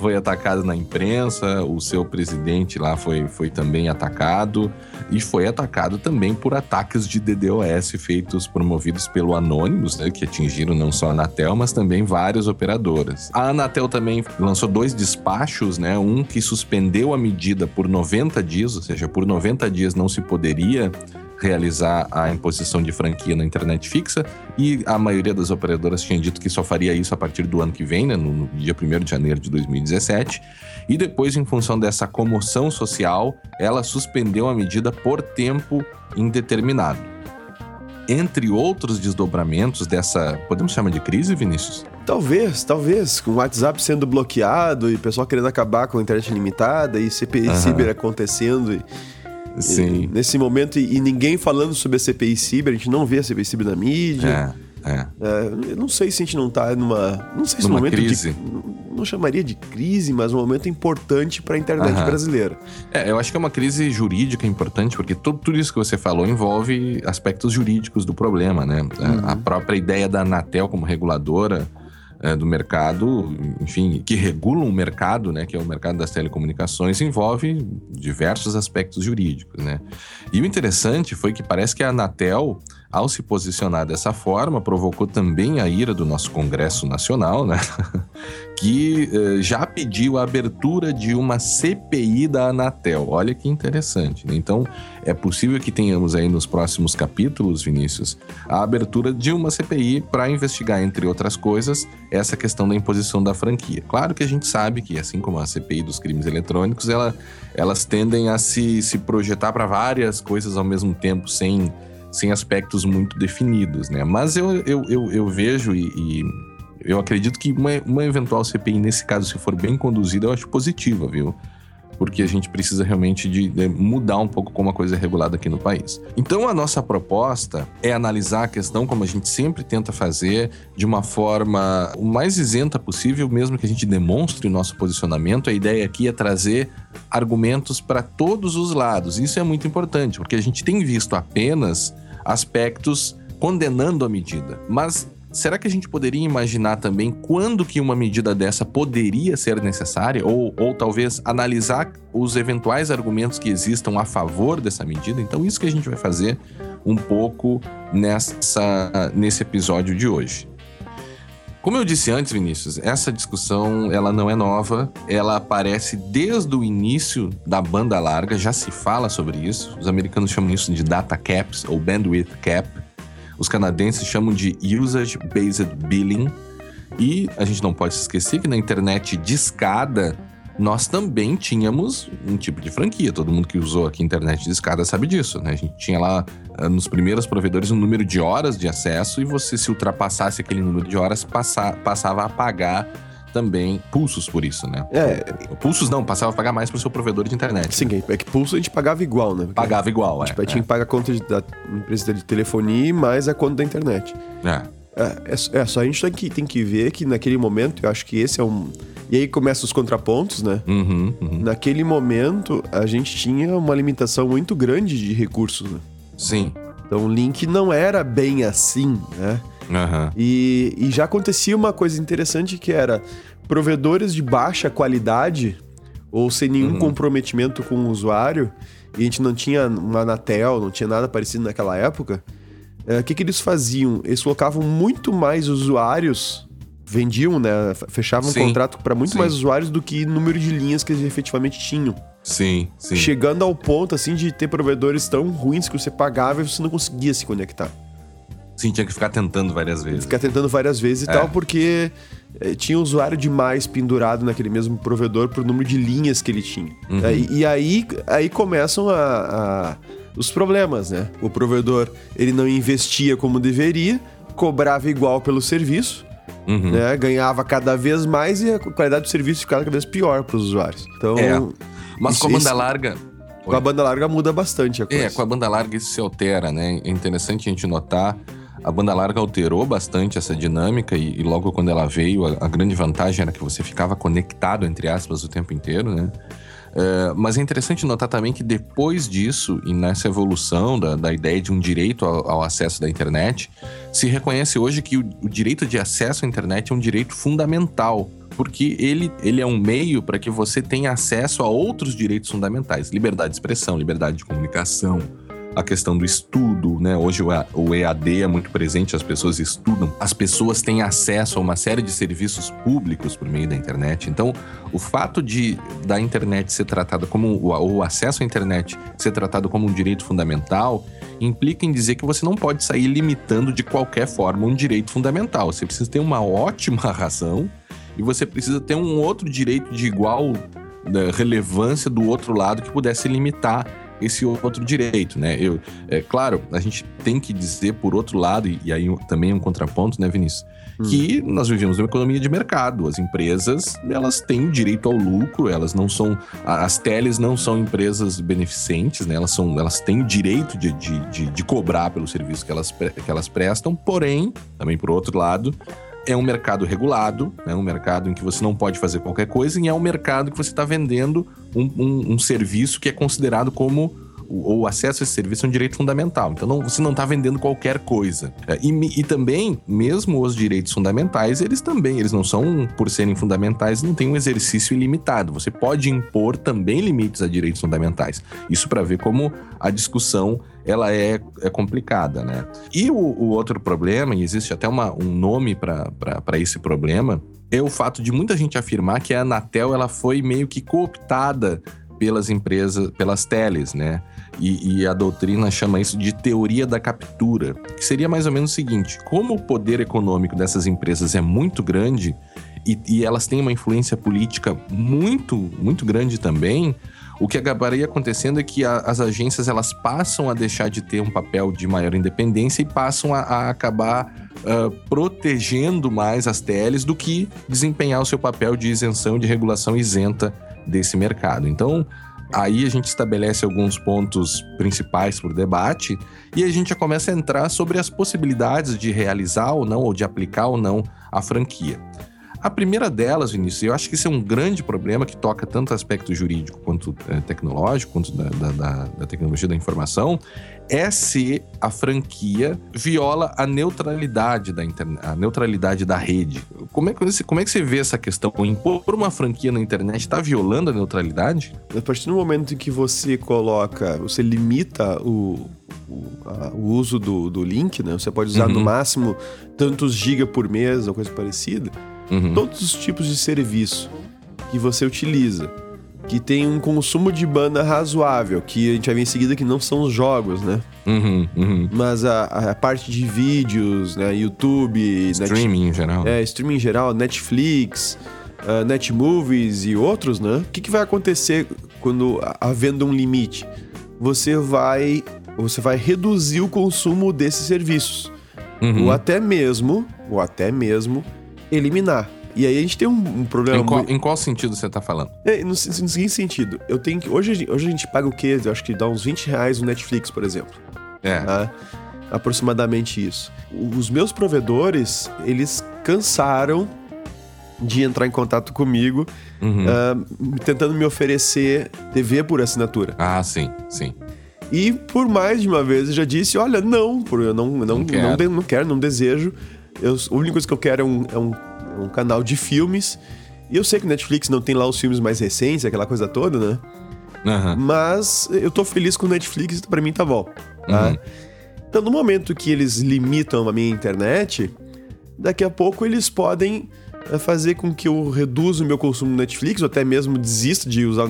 Foi atacado na imprensa, o seu presidente lá foi, foi também atacado, e foi atacado também por ataques de D dos feitos, promovidos pelo Anonymous, né, que atingiram não só a Anatel, mas também várias operadoras. A Anatel também lançou dois despachos, né, um que suspendeu a medida por noventa dias, ou seja, por noventa dias não se poderia realizar a imposição de franquia na internet fixa, e a maioria das operadoras tinha dito que só faria isso a partir do ano que vem, né, no, no dia primeiro de janeiro de dois mil e dezessete, e depois, em função dessa comoção social, ela suspendeu a medida por tempo indeterminado. Entre outros desdobramentos dessa, podemos chamar de crise, Vinícius? Talvez, talvez, com o WhatsApp sendo bloqueado e o pessoal querendo acabar com a internet limitada e C P I uhum. ciber acontecendo e... Sim. E, nesse momento, e, e ninguém falando sobre a C P I Ciber, a gente não vê a C P I Ciber na mídia. É, é. é eu não sei se a gente não tá numa... Não sei se numa momento crise. De, não, não chamaria de crise, mas um momento importante para a internet uh-huh. brasileira. É, eu acho que é uma crise jurídica importante, porque tudo, tudo isso que você falou envolve aspectos jurídicos do problema, né? Uhum. A, a própria ideia da Anatel como reguladora é, do mercado, enfim, que regula o mercado, né, que é o mercado das telecomunicações, envolve diversos aspectos jurídicos, né? E o interessante foi que parece que a Anatel, ao se posicionar dessa forma, provocou também a ira do nosso Congresso Nacional, né, que eh, já pediu a abertura de uma C P I da Anatel. Olha que interessante, né? Então, é possível que tenhamos aí nos próximos capítulos, Vinícius, a abertura de uma C P I para investigar, entre outras coisas, essa questão da imposição da franquia. Claro que a gente sabe que, assim como a C P I dos crimes eletrônicos, ela, elas tendem a se, se projetar para várias coisas ao mesmo tempo, sem, sem aspectos muito definidos, né? Mas eu, eu, eu, eu vejo e... e eu acredito que uma, uma eventual C P I, nesse caso, se for bem conduzida, eu acho positiva, viu? Porque a gente precisa realmente de, de mudar um pouco como a coisa é regulada aqui no país. Então, a nossa proposta é analisar a questão, como a gente sempre tenta fazer, de uma forma o mais isenta possível, mesmo que a gente demonstre o nosso posicionamento. A ideia aqui é trazer argumentos para todos os lados. Isso é muito importante, porque a gente tem visto apenas aspectos condenando a medida, mas... será que a gente poderia imaginar também quando que uma medida dessa poderia ser necessária? Ou, ou talvez analisar os eventuais argumentos que existam a favor dessa medida? Então, isso que a gente vai fazer um pouco nessa, nesse episódio de hoje. Como eu disse antes, Vinícius, essa discussão ela não é nova, ela aparece desde o início da banda larga, já se fala sobre isso. Os americanos chamam isso de data caps ou bandwidth cap. Os canadenses chamam de usage-based billing. E a gente não pode se esquecer que na internet discada, nós também tínhamos um tipo de franquia. Todo mundo que usou aqui internet discada sabe disso, né? A gente tinha lá, nos primeiros provedores, um número de horas de acesso, e você, se ultrapassasse aquele número de horas, passa, passava a pagar também pulsos por isso, né? É. Pulsos não, passava a pagar mais pro seu provedor de internet. Sim, né? É que pulso a gente pagava igual, né? Porque pagava igual, é. A gente é, tinha é. que pagar a conta de, da empresa de telefonia mais a conta da internet. É. É, é, é só a gente tem que, tem que ver que naquele momento, eu acho que esse é um... E aí começam os contrapontos, né? Uhum, uhum. Naquele momento, a gente tinha uma limitação muito grande de recursos, né? Sim. Então o link não era bem assim, né? Uhum. E, e já acontecia uma coisa interessante, que era provedores de baixa qualidade ou sem nenhum uhum. comprometimento com o usuário, e a gente não tinha uma Anatel, não tinha nada parecido naquela época. O é, que, que eles faziam? Eles colocavam muito mais usuários, vendiam, né? Fechavam sim. um contrato para muito sim. mais usuários do que número de linhas que eles efetivamente tinham. Sim, sim. Chegando ao ponto assim, de ter provedores tão ruins que você pagava e você não conseguia se conectar. Sim, tinha que ficar tentando várias vezes. Ficar tentando várias vezes e é. tal, porque tinha usuário demais pendurado naquele mesmo provedor pro número de linhas que ele tinha. Uhum. E, e aí, aí começam a, a, os problemas, né? O provedor, ele não investia como deveria, cobrava igual pelo serviço, uhum. né? Ganhava cada vez mais e a qualidade do serviço ficava cada vez pior pros usuários. Então, é. Mas isso, com a banda isso... larga... Com a banda larga muda bastante a coisa. É, com a banda larga isso se altera, né? É interessante a gente notar... A banda larga alterou bastante essa dinâmica e, e logo quando ela veio, a, a grande vantagem era que você ficava conectado, entre aspas, o tempo inteiro, né? Uh, mas é interessante notar também que depois disso, e nessa evolução da, da ideia de um direito ao, ao acesso da internet, se reconhece hoje que o, o direito de acesso à internet é um direito fundamental, porque ele, ele é um meio para que você tenha acesso a outros direitos fundamentais, liberdade de expressão, liberdade de comunicação, a questão do estudo, né? Hoje o E A D é muito presente, as pessoas estudam, as pessoas têm acesso a uma série de serviços públicos por meio da internet. Então, o fato de da internet ser tratada como, ou o acesso à internet ser tratado como um direito fundamental, implica em dizer que você não pode sair limitando de qualquer forma um direito fundamental. Você precisa ter uma ótima razão e você precisa ter um outro direito de igual relevância do outro lado que pudesse limitar esse outro direito, né? Eu, é claro, a gente tem que dizer, por outro lado, e, e aí também é um contraponto, né, Vinícius? Hum. Que nós vivemos numa economia de mercado. As empresas, elas têm direito ao lucro, elas não são... As teles não são empresas beneficentes, né? Elas, são, elas têm o direito de, de, de, de cobrar pelo serviço que elas, que elas prestam, porém, também por outro lado... É um mercado regulado, é um mercado em que você não pode fazer qualquer coisa e é um mercado que você está vendendo um, um, um serviço que é considerado como... O, o acesso a esse serviço é um direito fundamental. Então, não, você não está vendendo qualquer coisa. E, e também, mesmo os direitos fundamentais, eles também, eles não são, por serem fundamentais, não tem um exercício ilimitado. Você pode impor também limites a direitos fundamentais. Isso para ver como a discussão... ela é, é complicada, né? E o, o outro problema, e existe até uma, um nome para esse problema, é o fato de muita gente afirmar que a Anatel ela foi meio que cooptada pelas empresas, pelas teles, né? E, e a doutrina chama isso de teoria da captura, que seria mais ou menos o seguinte: como o poder econômico dessas empresas é muito grande e, e elas têm uma influência política muito, muito grande também, o que acabaria acontecendo é que a, as agências elas passam a deixar de ter um papel de maior independência e passam a, a acabar uh, protegendo mais as teles do que desempenhar o seu papel de isenção, de regulação isenta desse mercado. Então, aí a gente estabelece alguns pontos principais para o debate e a gente já começa a entrar sobre as possibilidades de realizar ou não, ou de aplicar ou não a franquia. A primeira delas, Vinícius, eu acho que isso é um grande problema que toca tanto aspecto jurídico quanto é, tecnológico, quanto da, da, da tecnologia da informação, é se a franquia viola a neutralidade da, interne- a neutralidade da rede. Como é, que, como é que você vê essa questão? Impor uma franquia na internet está violando a neutralidade? A partir do momento em que você coloca, você limita o... O, a, o uso do, do link, né? Você pode usar uhum. no máximo tantos giga por mês ou coisa parecida. Uhum. Todos os tipos de serviço que você utiliza, que tem um consumo de banda razoável, que a gente vai ver em seguida que não são os jogos, né? Uhum, uhum. Mas a, a parte de vídeos, né? YouTube... Streaming Net... em geral. É, streaming em geral, Netflix, uh, Netmovies e outros, né? O que, que vai acontecer quando havendo um limite? Você vai... você vai reduzir o consumo desses serviços. Uhum. Ou até mesmo, ou até mesmo, eliminar. E aí a gente tem um, um problema... Em qual, muito... em qual sentido você tá falando? É, no, no seguinte sentido, eu tenho que... Hoje, hoje a gente paga o quê? Eu acho que dá uns vinte reais no Netflix, por exemplo. É. Tá? Aproximadamente isso. Os meus provedores, eles cansaram de entrar em contato comigo, uhum. uh, tentando me oferecer T V por assinatura. Ah, sim, sim. E por mais de uma vez eu já disse, olha, não, eu não, não, não, quero. não, de, não quero, não desejo. Eu, a única coisa que eu quero é um, é, um, é um canal de filmes. E eu sei que Netflix não tem lá os filmes mais recentes, aquela coisa toda, né? Uhum. Mas eu tô feliz com o Netflix, pra mim tá bom. Tá? Uhum. Então no momento que eles limitam a minha internet, daqui a pouco eles podem fazer com que eu reduza o meu consumo no Netflix, ou até mesmo desista de usar o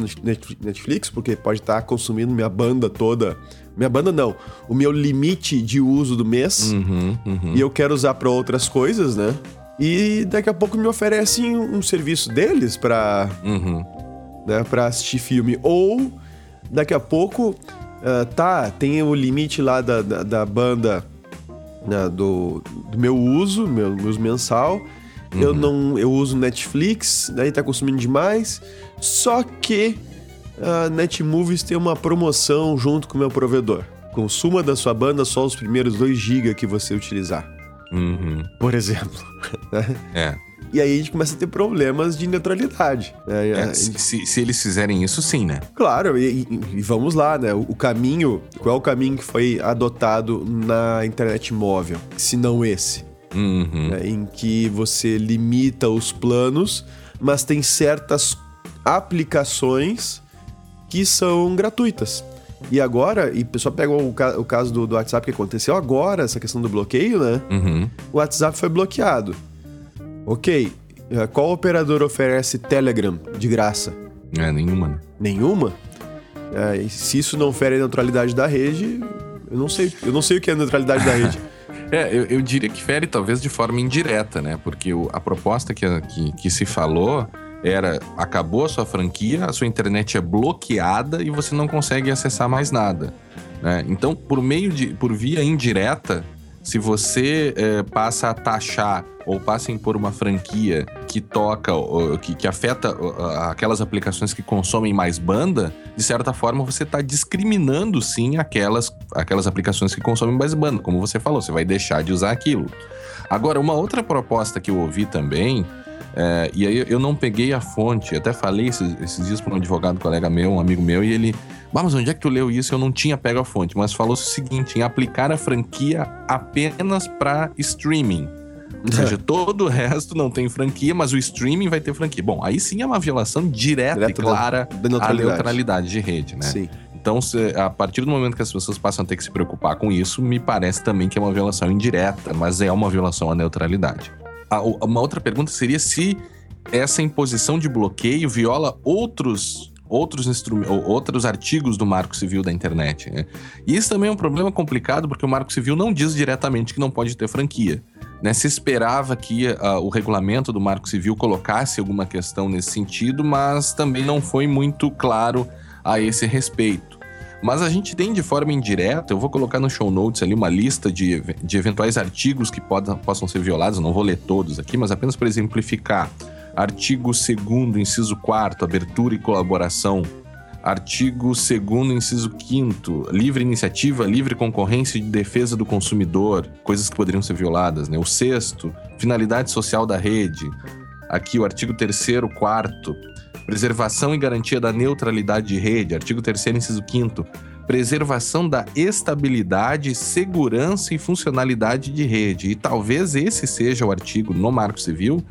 Netflix, porque pode estar consumindo minha banda toda. Minha banda não, o meu limite de uso do mês, uhum, uhum. e eu quero usar para outras coisas, né? E daqui a pouco me oferecem um serviço deles para uhum. né, para assistir filme. Ou daqui a pouco, uh, tá, tem o limite lá da, da, da banda, né, do, do meu uso, meu uso mensal. Uhum. Eu não, eu uso Netflix, daí tá consumindo demais. Só que a Netmovies tem uma promoção junto com o meu provedor. Consuma da sua banda só os primeiros dois gigas que você utilizar. Uhum. Por exemplo. É. E aí a gente começa a ter problemas de neutralidade. É, é, se, se, se eles fizerem isso, sim, né? Claro, e, e vamos lá, né? O, o caminho, qual é o caminho que foi adotado na internet móvel, se não esse? Uhum. Né, em que você limita os planos, mas tem certas aplicações que são gratuitas. E agora, e o pessoal pega o, ca- o caso do, do WhatsApp que aconteceu agora, essa questão do bloqueio, né? Uhum. O WhatsApp foi bloqueado. Ok, qual operador oferece Telegram de graça? É, nenhuma, né? Nenhuma? É, e se isso não fere a neutralidade da rede, eu não sei, eu não sei o que é a neutralidade da rede. É, eu, eu diria que fere talvez de forma indireta, né? Porque o, a proposta que, que, que se falou era, acabou a sua franquia, a sua internet é bloqueada e você não consegue acessar mais nada, né? Então, por meio de, por via indireta, se você é, passa a taxar ou passa a impor uma franquia que toca, ou, que, que afeta ou, aquelas aplicações que consomem mais banda, de certa forma você está discriminando sim aquelas, aquelas aplicações que consomem mais banda, como você falou, você vai deixar de usar aquilo. Agora, uma outra proposta que eu ouvi também, é, e aí eu não peguei a fonte, até falei esses, esses dias para um advogado, colega meu, um amigo meu, e ele... Ah, mas onde é que tu leu isso? Eu não tinha pego a fonte, mas falou o seguinte, em aplicar a franquia apenas para streaming. Ou seja, todo o resto não tem franquia, mas o streaming vai ter franquia. Bom, aí sim é uma violação direta Direto e clara da, da neutralidade. à neutralidade de rede, né? Sim. Então, se, a partir do momento que as pessoas passam a ter que se preocupar com isso, me parece também que é uma violação indireta, mas é uma violação à neutralidade. A, uma outra pergunta seria se essa imposição de bloqueio viola outros... Outros, instrum... outros artigos do Marco Civil da internet, né? E isso também é um problema complicado, porque o Marco Civil não diz diretamente que não pode ter franquia, né? Se esperava que uh, o regulamento do Marco Civil colocasse alguma questão nesse sentido, mas também não foi muito claro a esse respeito. Mas a gente tem de forma indireta, eu vou colocar no show notes ali uma lista de, de eventuais artigos que pod- possam ser violados, eu não vou ler todos aqui, mas apenas para exemplificar. Artigo segundo, inciso quarto, abertura e colaboração. Artigo segundo, inciso quinto, livre iniciativa, livre concorrência e defesa do consumidor. Coisas que poderiam ser violadas, né? O sexto, finalidade social da rede. Aqui o artigo terceiro, quarto, preservação e garantia da neutralidade de rede. Artigo terceiro, inciso quinto, preservação da estabilidade, segurança e funcionalidade de rede. E talvez esse seja o artigo no Marco Civil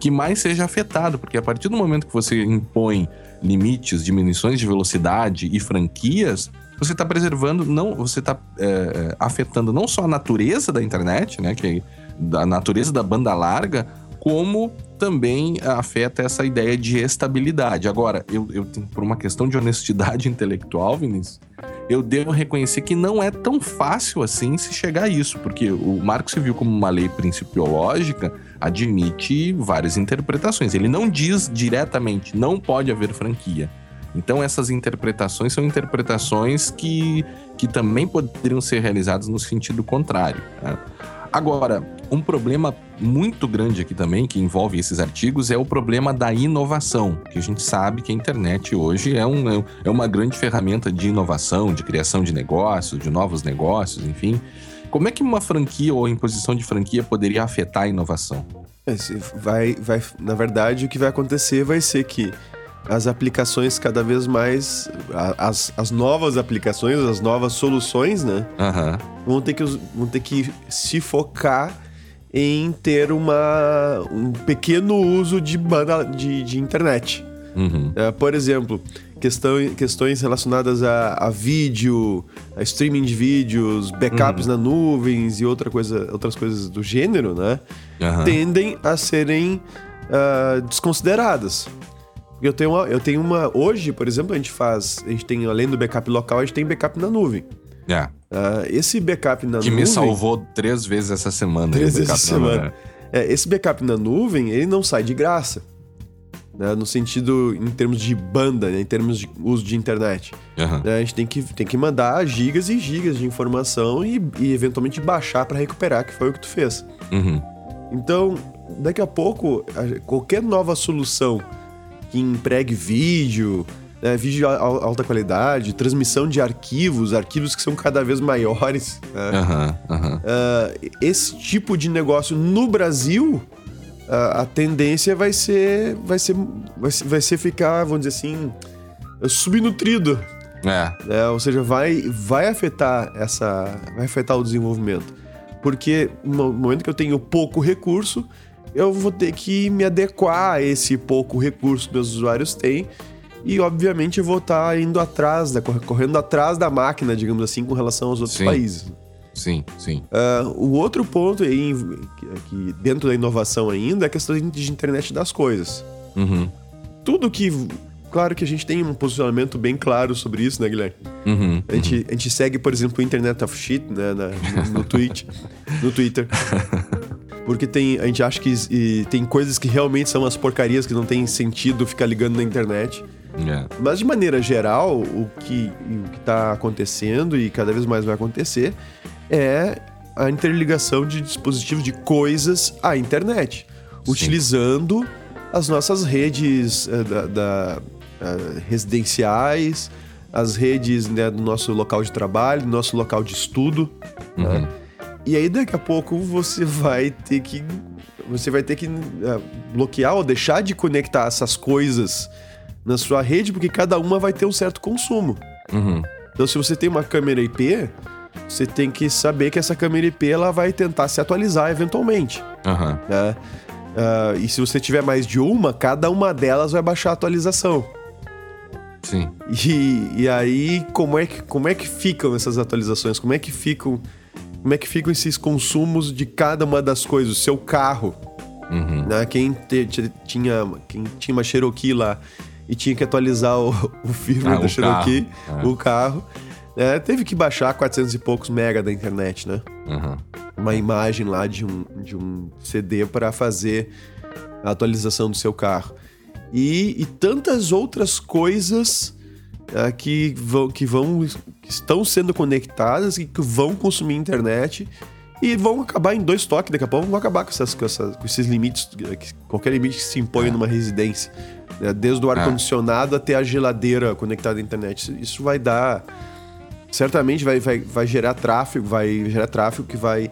que mais seja afetado, porque a partir do momento que você impõe limites, diminuições de velocidade e franquias, você está preservando, não, você está é, afetando não só a natureza da internet, né, que é da natureza da banda larga, como também afeta essa ideia de estabilidade. Agora, eu, eu por uma questão de honestidade intelectual, Vinícius, eu devo reconhecer que não é tão fácil assim se chegar a isso, porque o Marco Civil, como uma lei principiológica, admite várias interpretações. Ele não diz diretamente, não pode haver franquia. Então essas interpretações são interpretações que, que também poderiam ser realizadas no sentido contrário, né? Agora, um problema muito grande aqui também, que envolve esses artigos, é o problema da inovação, que a gente sabe que a internet hoje é, um, é uma grande ferramenta de inovação, de criação de negócios, de novos negócios, enfim... Como é que uma franquia ou a imposição de franquia poderia afetar a inovação? Vai, vai, na verdade, o que vai acontecer vai ser que as aplicações cada vez mais... As, as novas aplicações, as novas soluções, né? Uhum. Vão ter que, vão ter que se focar em ter uma, um pequeno uso de, banda, de, de internet. Uhum. Uh, por exemplo... Questão, questões relacionadas a, a vídeo, a streaming de vídeos, backups uhum. na nuvens e outra coisa, outras coisas do gênero, né? Uhum. Tendem a serem uh, desconsideradas. Eu tenho, uma, eu tenho uma... Hoje, por exemplo, a gente faz... A gente tem, além do backup local, a gente tem backup na nuvem. Yeah. Uh, esse backup na que nuvem... Que me salvou três vezes essa semana. Três vezes essa semana. É, esse backup na nuvem, ele não sai de graça. Né, no sentido, em termos de banda, né, em termos de uso de internet. Uhum. Né, a gente tem que, tem que mandar gigas e gigas de informação e, e eventualmente baixar para recuperar, que foi o que tu fez. Uhum. Então, daqui a pouco, qualquer nova solução que empregue vídeo, né, vídeo de alta qualidade, transmissão de arquivos, arquivos que são cada vez maiores. Né, uhum. Uhum. Uh, esse tipo de negócio no Brasil... a tendência vai ser, vai ser, vai ser, vai ser ficar, vamos dizer assim, subnutrido. É. É, ou seja, vai, vai afetar essa, vai afetar o desenvolvimento. Porque no momento que eu tenho pouco recurso, eu vou ter que me adequar a esse pouco recurso que meus usuários têm e obviamente eu vou estar indo atrás, da, correndo atrás da máquina, digamos assim, com relação aos outros sim. países. Sim, sim. Uh, o outro ponto aí, que dentro da inovação ainda, é a questão de internet das coisas. Uhum. Tudo que... Claro que a gente tem um posicionamento bem claro sobre isso, né, Guilherme? Uhum, a, gente, uhum. a gente segue, por exemplo, o Internet of Shit, né, na, no, no, tweet, no Twitter. Porque tem, a gente acha que e, tem coisas que realmente são as porcarias que não tem sentido ficar ligando na internet. Yeah. Mas, de maneira geral, o que está acontecendo e cada vez mais vai acontecer é a interligação de dispositivos, de coisas à internet. Sim. Utilizando as nossas redes uh, da... da Uh, residenciais, as redes, né, do nosso local de trabalho, do nosso local de estudo. Uhum. Né? E aí daqui a pouco você vai ter que você vai ter que uh, bloquear ou deixar de conectar essas coisas na sua rede, porque cada uma vai ter um certo consumo. Uhum. Então, se você tem uma câmera I P, você tem que saber que essa câmera I P ela vai tentar se atualizar eventualmente. Uhum. Né? Uh, e se você tiver mais de uma, cada uma delas vai baixar a atualização. Sim. E, e aí, como é, que, como é que ficam essas atualizações? Como é que ficam, como é que ficam esses consumos de cada uma das coisas? O seu carro. Uhum. Né? Quem, te, te, tinha, quem tinha uma Cherokee lá e tinha que atualizar o, o firmware ah, da o Cherokee, carro. É. o carro, né? Teve que baixar quatrocentos e poucos mega da internet, né? Uhum. Uma imagem lá de um, de um C D para fazer a atualização do seu carro. E, e tantas outras coisas uh, que, vão, que, vão, que estão sendo conectadas e que vão consumir internet e vão acabar em dois toques. Daqui a pouco vão acabar com, essas, com, essas, com esses limites, qualquer limite que se impõe é. numa residência, né? Desde o ar-condicionado é. até a geladeira conectada à internet. Isso vai dar... Certamente vai, vai, vai gerar tráfego, vai gerar tráfego que vai...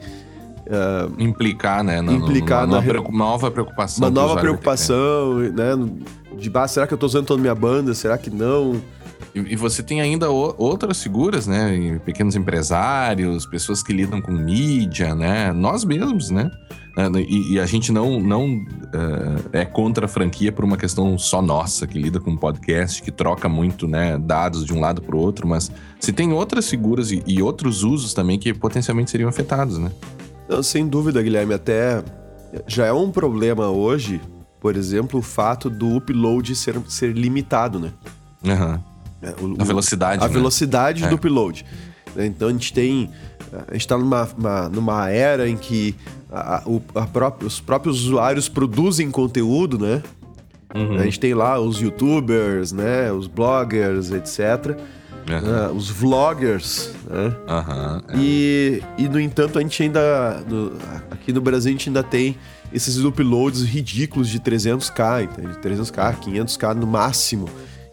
Uh, implicar, né? Na, implicar na, na, na re... nova preocupação. Uma nova preocupação, né? De, ah, será que eu estou usando toda a minha banda? Será que não? E, e você tem ainda o, outras figuras, né? Pequenos empresários, pessoas que lidam com mídia, né? Nós mesmos, né? E, e a gente não, não uh, é contra a franquia por uma questão só nossa, que lida com podcast, que troca muito, né, dados de um lado para o outro, mas se tem outras figuras e, e outros usos também que potencialmente seriam afetados, né? Não, sem dúvida, Guilherme. Até já é um problema hoje, por exemplo, o fato do upload ser, ser limitado, né? Uhum. O, a velocidade, o, A né? velocidade é. do upload. Então a gente tem... A gente está numa, uma, numa era em que a, o, a própria, os próprios usuários produzem conteúdo, né? Uhum. A gente tem lá os youtubers, né? Os bloggers, etcétera. Uhum. Uh, os vloggers, né? Uhum. E, e, no entanto, a gente ainda... No, aqui no Brasil, a gente ainda tem esses uploads ridículos de trezentos k, de trezentos k, quinhentos k no máximo,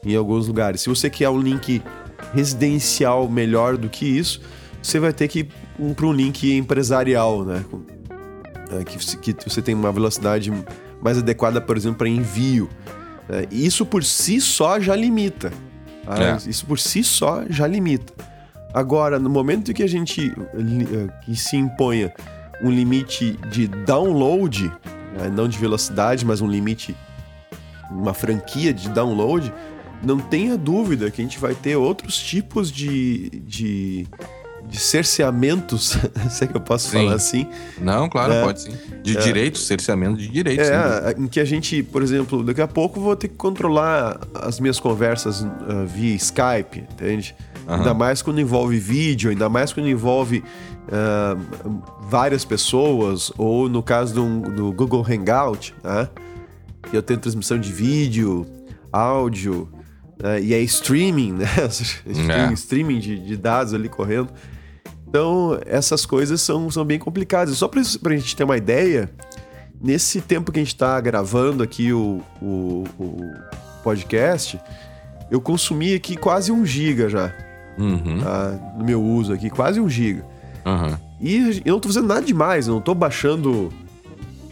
em alguns lugares. Se você quer um link residencial melhor do que isso... Você vai ter que ir para um link empresarial, né? Que, que você tem uma velocidade mais adequada, por exemplo, para envio. Isso por si só já limita. É. Isso por si só já limita. Agora, no momento que a gente que se imponha um limite de download, não de velocidade, mas um limite, uma franquia de download, não tenha dúvida que a gente vai ter outros tipos de... de de cerceamentos, se é que eu posso sim. falar assim. Não, claro, é, pode sim. De é, direitos, cerceamento de direitos. É, sim. Em que a gente, por exemplo, daqui a pouco vou ter que controlar as minhas conversas uh, via Skype, entende? Uhum. Ainda mais quando envolve vídeo, ainda mais quando envolve uh, várias pessoas, ou no caso do, do Google Hangout, né? Eu tenho transmissão de vídeo, áudio, né? E é streaming, né? É. Streaming de, de dados ali correndo. Então, essas coisas são, são bem complicadas. Só para a gente ter uma ideia, nesse tempo que a gente está gravando aqui o, o, o podcast, eu consumi aqui quase um giga já. Uhum. Tá? No meu uso aqui, quase um giga. Uhum. E eu não estou fazendo nada demais, eu não estou baixando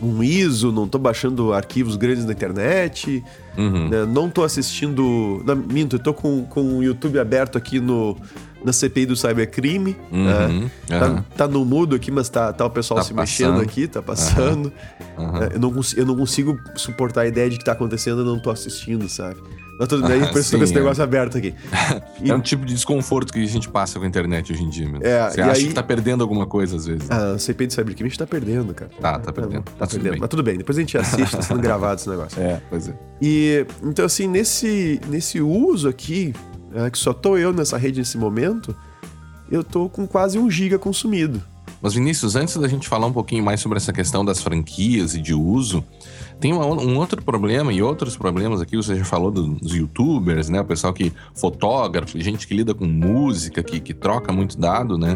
um I S O, não estou baixando arquivos grandes na internet, uhum. né? Não estou assistindo... Não, minto, eu estou com, com o YouTube aberto aqui no... na C P I do Cybercrime, uhum, né? uhum. tá, tá no mudo aqui, mas tá, tá o pessoal tá se passando. mexendo aqui, tá passando. Uhum, uhum. Eu, não, eu não consigo suportar a ideia de que tá acontecendo e não tô assistindo, sabe? Mas tudo bem, a gente precisa desse negócio aberto aqui. E... é um tipo de desconforto que a gente passa com a internet hoje em dia. Mesmo. É, você acha aí... que tá perdendo alguma coisa às vezes. Ah, o C P I do Cybercrime a gente tá perdendo, cara. Tá, tá perdendo. Tá, tá, tá perdendo. Bem. Mas tudo bem, depois a gente assiste, tá sendo gravado esse negócio. É, pois é. E, então assim, nesse, nesse uso aqui, é, que só tô eu nessa rede nesse momento, eu tô com quase um giga consumido. Mas Vinícius, antes da gente falar um pouquinho mais sobre essa questão das franquias e de uso, tem uma, um outro problema e outros problemas aqui, você já falou dos youtubers, né? O pessoal que fotógrafo, gente que lida com música, que, que troca muito dado, né?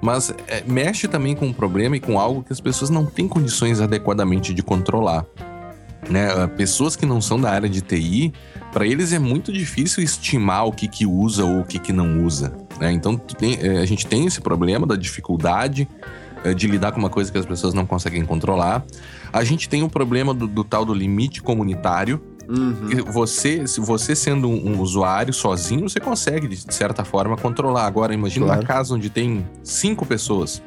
Mas é, mexe também com um problema e com algo que as pessoas não têm condições adequadamente de controlar. Né? Pessoas que não são da área de T I, para eles é muito difícil estimar o que, que usa ou o que, que não usa. Né? Então tem, a gente tem esse problema da dificuldade de lidar com uma coisa que as pessoas não conseguem controlar. A gente tem o problema do, do tal do limite comunitário. Uhum. Você, se você sendo um, um usuário sozinho, você consegue de certa forma controlar. Agora imagina claro. Uma casa onde tem cinco pessoas.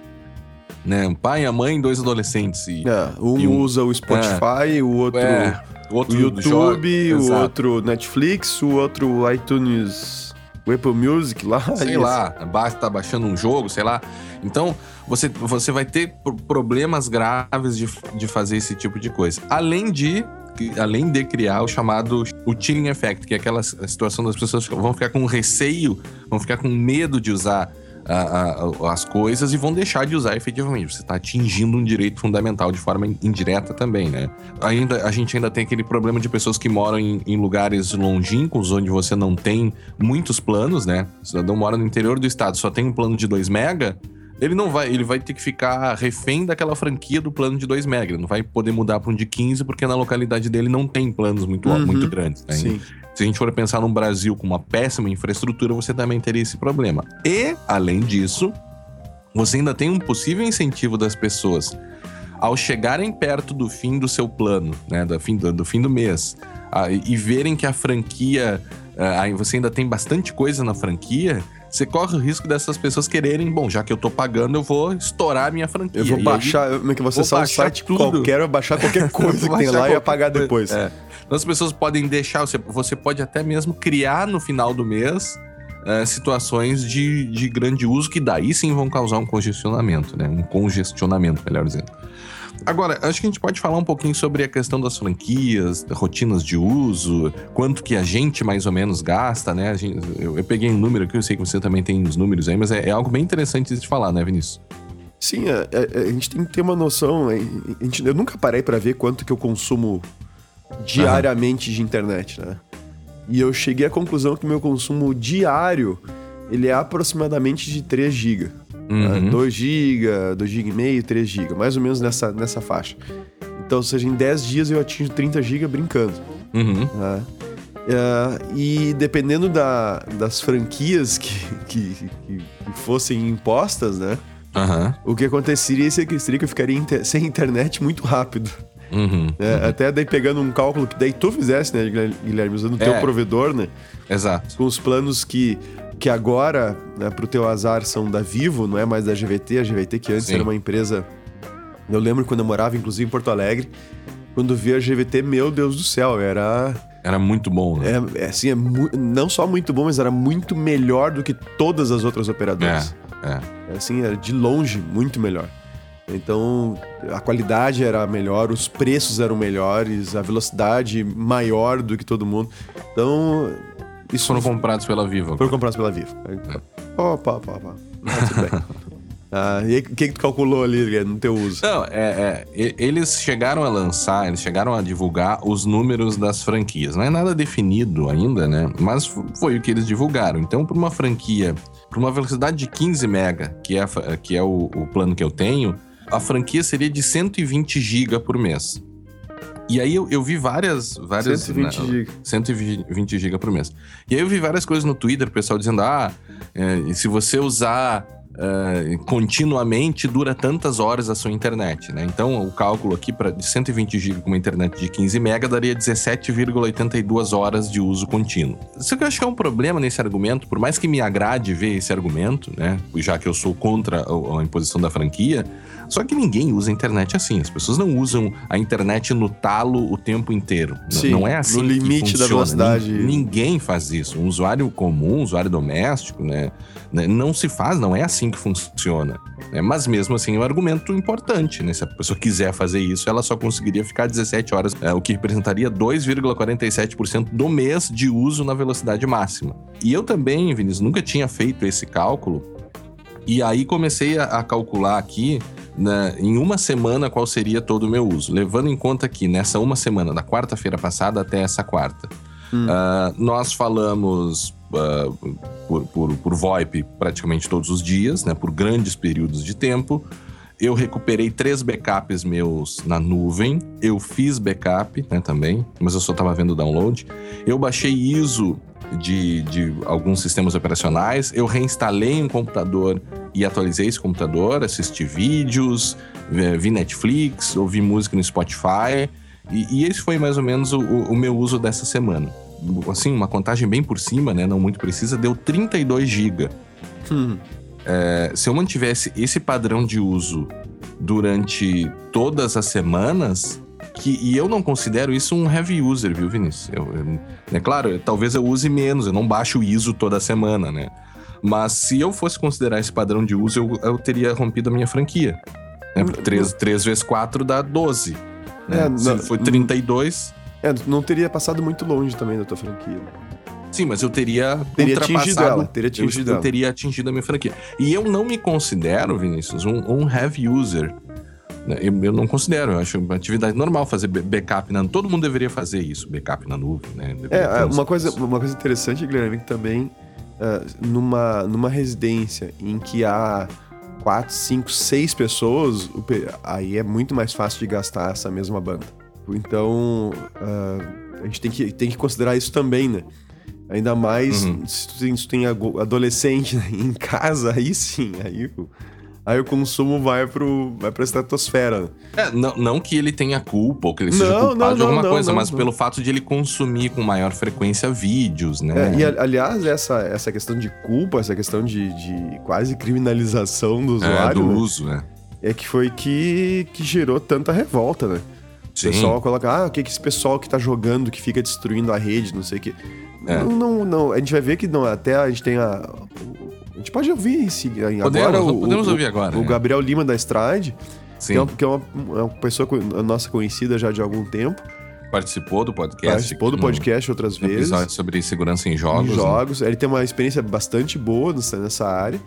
Né? Um pai, a mãe, dois adolescentes. E, é, um, e um usa o Spotify, é, o outro, é, o outro o YouTube, o outro Netflix, o outro iTunes, o Apple Music lá. Sei isso. lá, tá baixando um jogo, sei lá. Então, você, você vai ter problemas graves de, de fazer esse tipo de coisa. Além de, além de criar o chamado o chilling effect, que é aquela situação das pessoas que vão ficar com receio, vão ficar com medo de usar as coisas e vão deixar de usar efetivamente. Você está atingindo um direito fundamental de forma indireta também, né? Ainda, a gente ainda tem aquele problema de pessoas que moram em, em lugares longínquos, onde você não tem muitos planos, né? O cidadão mora no interior do estado, só tem um plano de dois mega, ele não vai, ele vai ter que ficar refém daquela franquia do plano de dois mega, ele não vai poder mudar para um de quinze, porque na localidade dele não tem planos muito, uhum, muito grandes, né? Sim. Se a gente for pensar num Brasil com uma péssima infraestrutura, você também teria esse problema. E, além disso, você ainda tem um possível incentivo das pessoas ao chegarem perto do fim do seu plano, né, do fim do, do, fim do mês, a, e verem que a franquia, a, você ainda tem bastante coisa na franquia, você corre o risco dessas pessoas quererem, bom, já que eu tô pagando, eu vou estourar a minha franquia. Eu vou e baixar, aí, como é que você sai o site tudo. Qualquer, eu baixar qualquer coisa que tem lá qualquer... e apagar depois. É. Então as pessoas podem deixar, você pode até mesmo criar no final do mês é, situações de, de grande uso que daí sim vão causar um congestionamento, né? Um congestionamento, melhor dizendo. Agora, acho que a gente pode falar um pouquinho sobre a questão das franquias, rotinas de uso, quanto que a gente mais ou menos gasta, né? A gente, eu, eu peguei um número aqui, eu sei que você também tem os números aí, mas é, é algo bem interessante de falar, né, Vinícius? Sim, a, a, a gente tem que ter uma noção, a gente, eu nunca parei para ver quanto que eu consumo diariamente, uhum, de internet, né? E eu cheguei à conclusão que meu consumo diário, ele é aproximadamente de três gigas. Uhum. dois gigas, dois gigas e meio, três gigas, mais ou menos nessa, nessa faixa. Então, ou seja, em dez dias eu atingo trinta gigas brincando. Uhum. Né? Uh, e dependendo da, das franquias que, que, que, que fossem impostas, né? Uhum. O que aconteceria seria que eu ficaria inter- sem internet muito rápido. Uhum, é, uhum. Até daí pegando um cálculo que daí tu fizesse, né, Guilherme, usando o teu é, provedor, né? Exato. Com os planos que, que agora, né, pro teu azar, são da Vivo, não é mais da G V T. A G V T que antes, sim, era uma empresa... Eu lembro quando eu morava, inclusive, em Porto Alegre, quando vi a G V T, meu Deus do céu, era... Era muito bom, né? É, assim, é mu... não só muito bom, mas era muito melhor do que todas as outras operadoras. É, é. Assim, era de longe muito melhor. Então, a qualidade era melhor, os preços eram melhores, a velocidade maior do que todo mundo. Então... Isso foram foi... comprados pela Vivo. Foram comprados pela Vivo. É. Opa, opa, opa. Mas tudo bem. Ah, e o que, que tu calculou ali no teu uso? Não, é, é, eles chegaram a lançar, eles chegaram a divulgar os números das franquias. Não é nada definido ainda, né? Mas foi o que eles divulgaram. Então, para uma franquia, para uma velocidade de quinze mega, que é, que é o, o plano que eu tenho... A franquia seria de cento e vinte gigas por mês. E aí eu, eu vi várias... várias cento e vinte gigas. cento e vinte gigas por mês. E aí eu vi várias coisas no Twitter, o pessoal dizendo... Ah, é, se você usar uh, continuamente dura tantas horas a sua internet, né? Então, o cálculo aqui pra, de cento e vinte gigas com uma internet de quinze mega daria dezessete vírgula oitenta e duas horas de uso contínuo. Isso que eu acho que é um problema nesse argumento, por mais que me agrade ver esse argumento, né? Já que eu sou contra a, a imposição da franquia, só que ninguém usa a internet assim. As pessoas não usam a internet no talo o tempo inteiro. Sim, não é assim no limite que funciona. Da velocidade. Ninguém faz isso. Um usuário comum, um usuário doméstico, né? Não se faz, não é assim que funciona. Mas mesmo assim é um argumento importante, né? Se a pessoa quiser fazer isso, ela só conseguiria ficar dezessete horas, o que representaria dois vírgula quarenta e sete por cento do mês de uso na velocidade máxima. E eu também, Vinícius, nunca tinha feito esse cálculo. E aí comecei a, a calcular aqui, na, em uma semana, qual seria todo o meu uso. Levando em conta que nessa uma semana, da quarta-feira passada até essa quarta, hum. uh, nós falamos uh, por, por, por VoIP praticamente todos os dias, né, por grandes períodos de tempo. Eu recuperei três backups meus na nuvem. Eu fiz backup, né, também, mas eu só estava vendo o download. Eu baixei I S O de, de alguns sistemas operacionais. Eu reinstalei um computador e atualizei esse computador. Assisti vídeos, vi Netflix, ouvi música no Spotify. E, e esse foi mais ou menos o, o meu uso dessa semana. Assim, uma contagem bem por cima, né, não muito precisa, deu trinta e dois gigas. Hum. É, se eu mantivesse esse padrão de uso durante todas as semanas, que, e eu não considero isso um heavy user, viu, Vinícius? Eu, eu, é claro, eu, talvez eu use menos, eu não baixo o I S O toda semana, né? Mas se eu fosse considerar esse padrão de uso, eu, eu teria rompido a minha franquia. Né? três vezes quatro dá doze. Né? É, se não, foi trinta e dois... É, não teria passado muito longe também da tua franquia. Sim, mas eu teria, teria ultrapassado. Ela, teria atingido eu, eu teria atingido a minha franquia. E eu não me considero, Vinícius, um, um heavy user. Eu, eu não considero. Eu acho uma atividade normal fazer backup na nuvem. Todo mundo deveria fazer isso, backup na nuvem. Né? É, uma coisa, uma coisa interessante, Guilherme, que também uh, numa, numa residência em que há quatro, cinco, seis pessoas, aí é muito mais fácil de gastar essa mesma banda. Então, uh, a gente tem que, tem que considerar isso também, né? Ainda mais uhum. se tu tem, se tu tem adolescente em casa, aí sim, aí, aí o consumo vai, pro, vai pra estratosfera. É, não, não que ele tenha culpa ou que ele seja não, culpado não, de alguma não, coisa, não, mas não. Pelo fato de ele consumir com maior frequência vídeos, né? É, e aliás, essa, essa questão de culpa, essa questão de, de quase criminalização do usuário... É, do né? uso, né? É que foi que, que gerou tanta revolta, né? O pessoal coloca, ah, o que é esse pessoal que tá jogando, que fica destruindo a rede, não sei o que. É. Não, não, não, a gente vai ver que não, até a gente tem a... A gente pode ouvir esse, podemos, agora. O, podemos o, ouvir agora. O, é. o Gabriel Lima da Stride, que, é uma, que é, uma, é uma pessoa nossa conhecida já de algum tempo. Participou do podcast. Participou do podcast outras vezes. Sobre segurança em jogos. Em jogos. Né? Ele tem uma experiência bastante boa nessa área.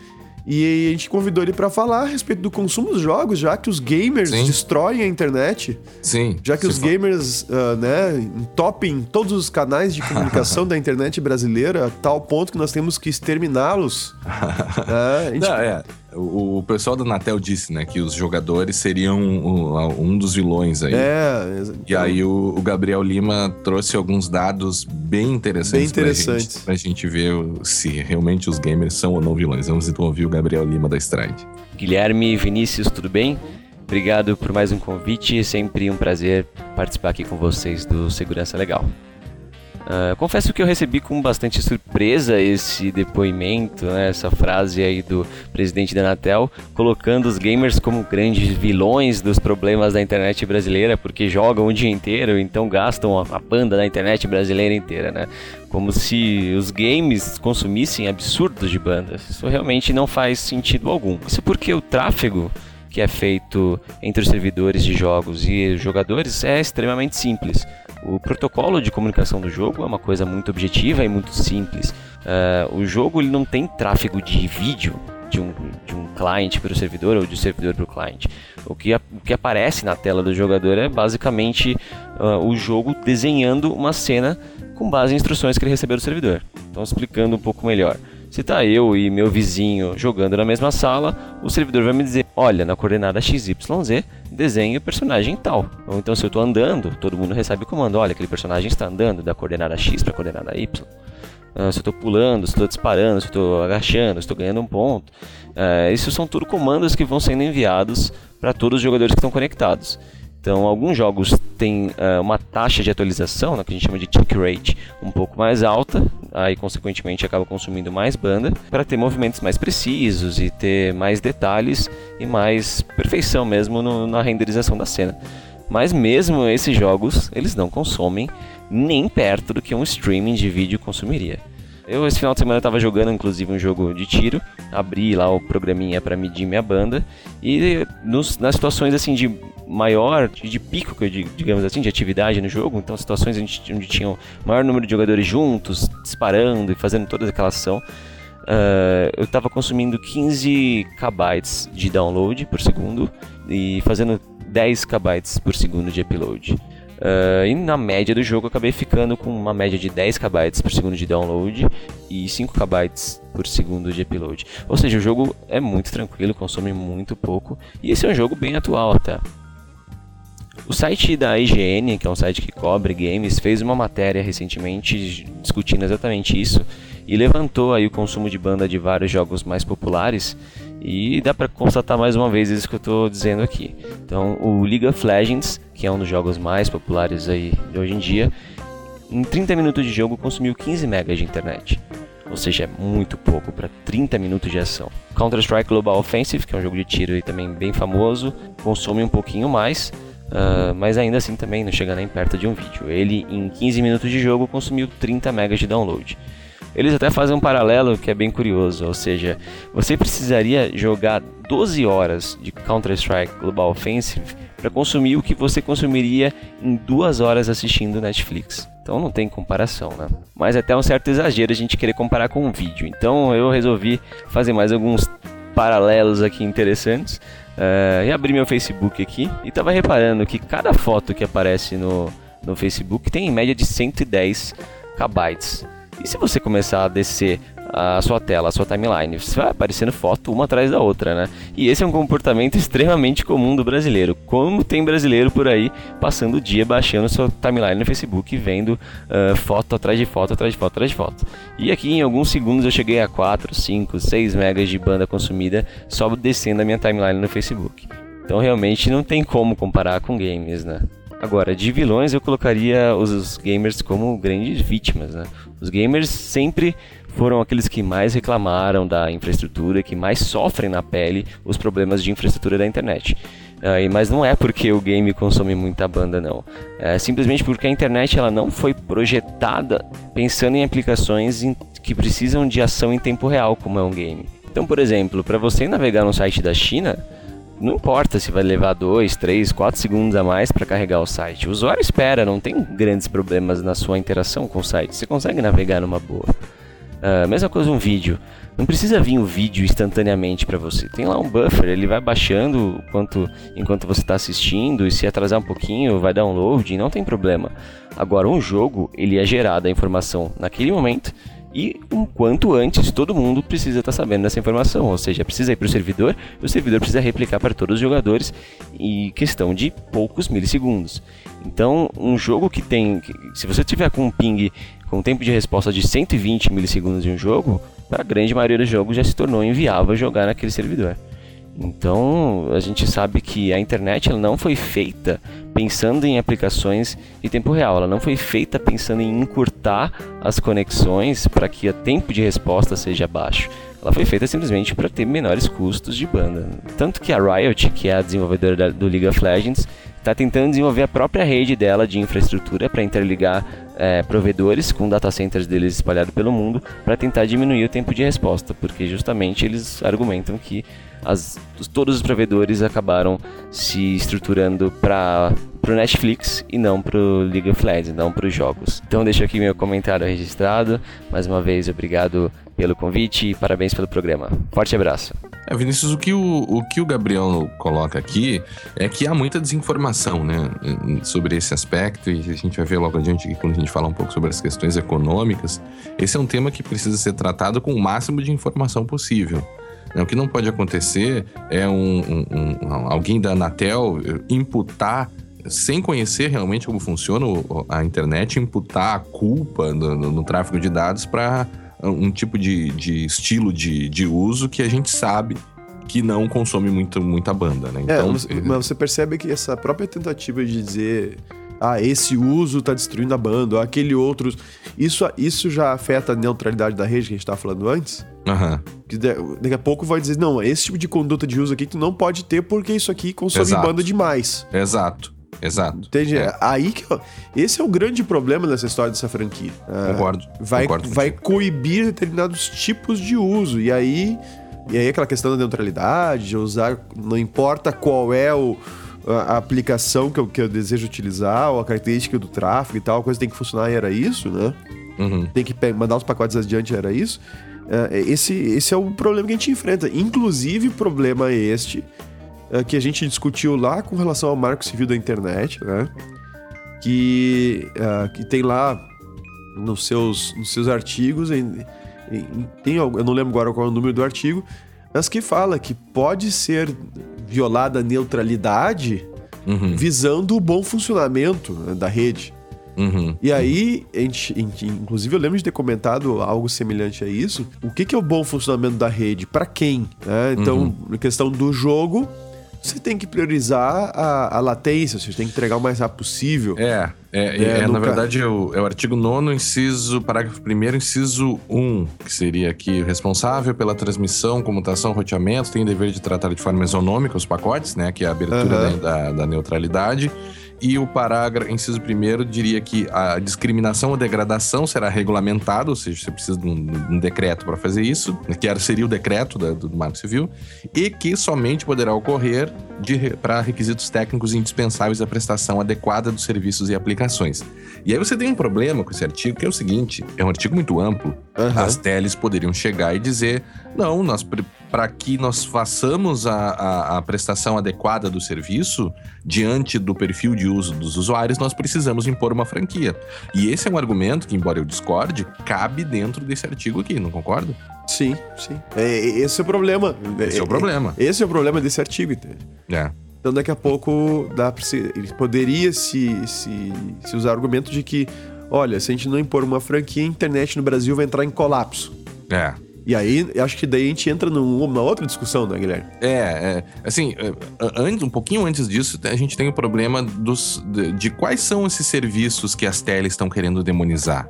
E a gente convidou ele pra falar a respeito do consumo dos jogos, já que os gamers Sim. destroem a internet. Sim. Já que os for... gamers, uh, né, entopem todos os canais de comunicação da internet brasileira, a tal ponto que nós temos que exterminá-los. uh, a gente... Não, é... O pessoal da Anatel disse, né, que os jogadores seriam um, um dos vilões aí. É, exatamente. E aí o, o Gabriel Lima trouxe alguns dados bem interessantes, bem interessantes. Pra gente, pra gente ver se realmente os gamers são ou não vilões. Vamos então ouvir o Gabriel Lima da Stride. Guilherme, Vinícius, tudo bem? Obrigado por mais um convite, sempre um prazer participar aqui com vocês do Segurança Legal. Uh, confesso que eu recebi com bastante surpresa esse depoimento, né, essa frase aí do presidente da Anatel, colocando os gamers como grandes vilões dos problemas da internet brasileira, porque jogam o dia inteiro, então gastam a banda da internet brasileira inteira, né? Como se os games consumissem absurdos de bandas. Isso realmente não faz sentido algum. Isso porque o tráfego que é feito entre os servidores de jogos e os jogadores é extremamente simples. O protocolo de comunicação do jogo é uma coisa muito objetiva e muito simples. Uh, o jogo ele não tem tráfego de vídeo de um, de um cliente para o servidor ou de um servidor para o cliente. O que, a, o que aparece na tela do jogador é basicamente uh, o jogo desenhando uma cena com base em instruções que ele recebeu do servidor. Então, explicando um pouco melhor. Se está eu e meu vizinho jogando na mesma sala, o servidor vai me dizer, olha, na coordenada X Y Z, desenhe o personagem tal. Ou então, se eu estou andando, todo mundo recebe o comando, olha, aquele personagem está andando da coordenada X para a coordenada Y. Uh, se eu estou pulando, se eu estou disparando, se eu estou agachando, se eu estou ganhando um ponto. Uh, isso são tudo comandos que vão sendo enviados para todos os jogadores que estão conectados. Então, alguns jogos têm uh, uma taxa de atualização, né, que a gente chama de tick rate, um pouco mais alta, aí consequentemente acaba consumindo mais banda, para ter movimentos mais precisos e ter mais detalhes e mais perfeição mesmo no, na renderização da cena. Mas mesmo esses jogos, eles não consomem nem perto do que um streaming de vídeo consumiria. Eu, esse final de semana, estava jogando, inclusive, um jogo de tiro. Abri lá o programinha para medir minha banda. E nos, nas situações, assim, de maior, de pico, digamos assim, de atividade no jogo. Então, situações onde tinha o maior número de jogadores juntos, disparando e fazendo toda aquela ação. Uh, eu estava consumindo quinze kilobytes de download por segundo e fazendo dez kilobytes por segundo de upload. Uh, e na média do jogo eu acabei ficando com uma média de dez kilobytes por segundo de download e cinco kilobytes por segundo de upload. Ou seja, o jogo é muito tranquilo, consome muito pouco, e esse é um jogo bem atual até. O site da I G N, que é um site que cobre games, fez uma matéria recentemente discutindo exatamente isso e levantou aí o consumo de banda de vários jogos mais populares. E dá para constatar mais uma vez isso que eu estou dizendo aqui. Então, o League of Legends, que é um dos jogos mais populares aí de hoje em dia, em trinta minutos de jogo consumiu quinze megas de internet. Ou seja, é muito pouco para trinta minutos de ação. Counter-Strike Global Offensive, que é um jogo de tiro aí também bem famoso, consome um pouquinho mais, uh, mas ainda assim também não chega nem perto de um vídeo. Ele, em quinze minutos de jogo, consumiu trinta megas de download. Eles até fazem um paralelo que é bem curioso, ou seja, você precisaria jogar doze horas de Counter-Strike Global Offensive para consumir o que você consumiria em duas horas assistindo Netflix. Então não tem comparação, né? Mas é até um certo exagero a gente querer comparar com um vídeo, então eu resolvi fazer mais alguns paralelos aqui interessantes. Uh, e abri meu Facebook aqui e estava reparando que cada foto que aparece no, no Facebook tem em média de cento e dez kilobytes. E se você começar a descer a sua tela, a sua timeline, vai aparecendo foto uma atrás da outra, né? E esse é um comportamento extremamente comum do brasileiro. Como tem brasileiro por aí passando o dia baixando sua timeline no Facebook e vendo uh, foto atrás de foto, atrás de foto, atrás de foto. E aqui em alguns segundos eu cheguei a quatro, cinco, seis megas de banda consumida só descendo a minha timeline no Facebook. Então realmente não tem como comparar com games, né? Agora, de vilões eu colocaria os gamers como grandes vítimas, né? Os gamers sempre foram aqueles que mais reclamaram da infraestrutura, que mais sofrem na pele os problemas de infraestrutura da internet. Uh, mas não é porque o game consome muita banda, não. É simplesmente porque a internet ela não foi projetada pensando em aplicações em, que precisam de ação em tempo real, como é um game. Então, por exemplo, para você navegar no site da China, não importa se vai levar dois, três, quatro segundos a mais para carregar o site. O usuário espera, não tem grandes problemas na sua interação com o site. Você consegue navegar numa boa. Uh, mesma coisa um vídeo. Não precisa vir o vídeo instantaneamente para você. Tem lá um buffer, ele vai baixando enquanto, enquanto você está assistindo. E se atrasar um pouquinho, vai dar download, não tem problema. Agora, um jogo, ele é gerado a informação naquele momento. E o quanto antes todo mundo precisa estar sabendo dessa informação, ou seja, precisa ir para o servidor, o servidor precisa replicar para todos os jogadores em questão de poucos milissegundos. Então, um jogo que tem, se você tiver com um ping com um tempo de resposta de cento e vinte milissegundos em um jogo, para a grande maioria dos jogos já se tornou inviável jogar naquele servidor. Então, a gente sabe que a internet ela não foi feita pensando em aplicações de tempo real. Ela não foi feita pensando em encurtar as conexões para que o tempo de resposta seja baixo. Ela foi feita simplesmente para ter menores custos de banda. Tanto que a Riot, que é a desenvolvedora do League of Legends, está tentando desenvolver a própria rede dela de infraestrutura para interligar é, provedores com data centers deles espalhados pelo mundo para tentar diminuir o tempo de resposta, porque justamente eles argumentam que as, todos os provedores acabaram se estruturando para o Netflix e não para o League of Legends, não para os jogos. Então deixo aqui meu comentário registrado. Mais uma vez, obrigado pelo convite e parabéns pelo programa. Forte abraço. É, Vinícius, o que o, o que o Gabriel coloca aqui é que há muita desinformação, né, sobre esse aspecto, e a gente vai ver logo adiante que quando a gente fala um pouco sobre as questões econômicas, esse é um tema que precisa ser tratado com o máximo de informação possível. O que não pode acontecer é um, um, um, alguém da Anatel imputar, sem conhecer realmente como funciona a internet, imputar a culpa no, no, no tráfego de dados para um tipo de, de estilo de, de uso que a gente sabe que não consome muito, muita banda, né? Então, é, mas você percebe que essa própria tentativa de dizer... ah, esse uso está destruindo a banda, aquele outro... Isso, isso já afeta a neutralidade da rede que a gente estava falando antes? Aham. Uhum. Que daqui a pouco vai dizer, não, esse tipo de conduta de uso aqui tu não pode ter porque isso aqui consome Exato. banda demais. Exato. Exato. Entende? É. Aí que... esse é o grande problema dessa história, dessa franquia. Concordo. Ah, vai Concordo vai coibir determinados tipos de uso. E aí, e aí aquela questão da neutralidade, usar... não importa qual é o... a aplicação que eu, que eu desejo utilizar, ou a característica do tráfego e tal, a coisa tem que funcionar e era isso, né? Uhum. Tem que mandar os pacotes adiante, era isso. Esse, esse é o problema que a gente enfrenta. Inclusive, problema este que a gente discutiu lá com relação ao Marco Civil da Internet, né? Que, que tem lá nos seus, nos seus artigos, em, em, tem, eu não lembro agora qual é o número do artigo, mas que fala que pode ser violada a neutralidade uhum. visando o bom funcionamento, né, da rede. Uhum. E aí, a gente, inclusive eu lembro de ter comentado algo semelhante a isso. O que, que é o bom funcionamento da rede? Para quem? Né? Então, uhum. na questão do jogo, você tem que priorizar a, a latência, você tem que entregar o mais rápido possível. É, é, é, é na verdade é o, é o artigo nono, inciso, parágrafo primeiro, inciso um, que seria aqui o responsável pela transmissão, comutação, roteamento, tem o dever de tratar de forma isonômica os pacotes, né, que é a abertura uhum. da, da, da neutralidade. E o parágrafo, inciso primeiro, diria que a discriminação ou degradação será regulamentada, ou seja, você precisa de um, de um decreto para fazer isso, que seria o decreto da, do Marco Civil, e que somente poderá ocorrer para requisitos técnicos indispensáveis à prestação adequada dos serviços e aplicações. E aí você tem um problema com esse artigo, que é o seguinte, é um artigo muito amplo, uhum. as teles poderiam chegar e dizer, não, nós... Pre- para que nós façamos a, a, a prestação adequada do serviço diante do perfil de uso dos usuários, nós precisamos impor uma franquia. E esse é um argumento que, embora eu discorde, cabe dentro desse artigo aqui, não concorda? Sim, sim. É, esse é o problema. Esse é, é o problema. É, esse é o problema desse artigo. É. Então, daqui a pouco, dá pra se, ele poderia se, se, se usar o argumento de que, olha, se a gente não impor uma franquia, a internet no Brasil vai entrar em colapso. É. E aí, acho que daí a gente entra numa outra discussão, né, Guilherme? É, é assim, um pouquinho antes disso, a gente tem o problema dos, de, de quais são esses serviços que as teles estão querendo demonizar,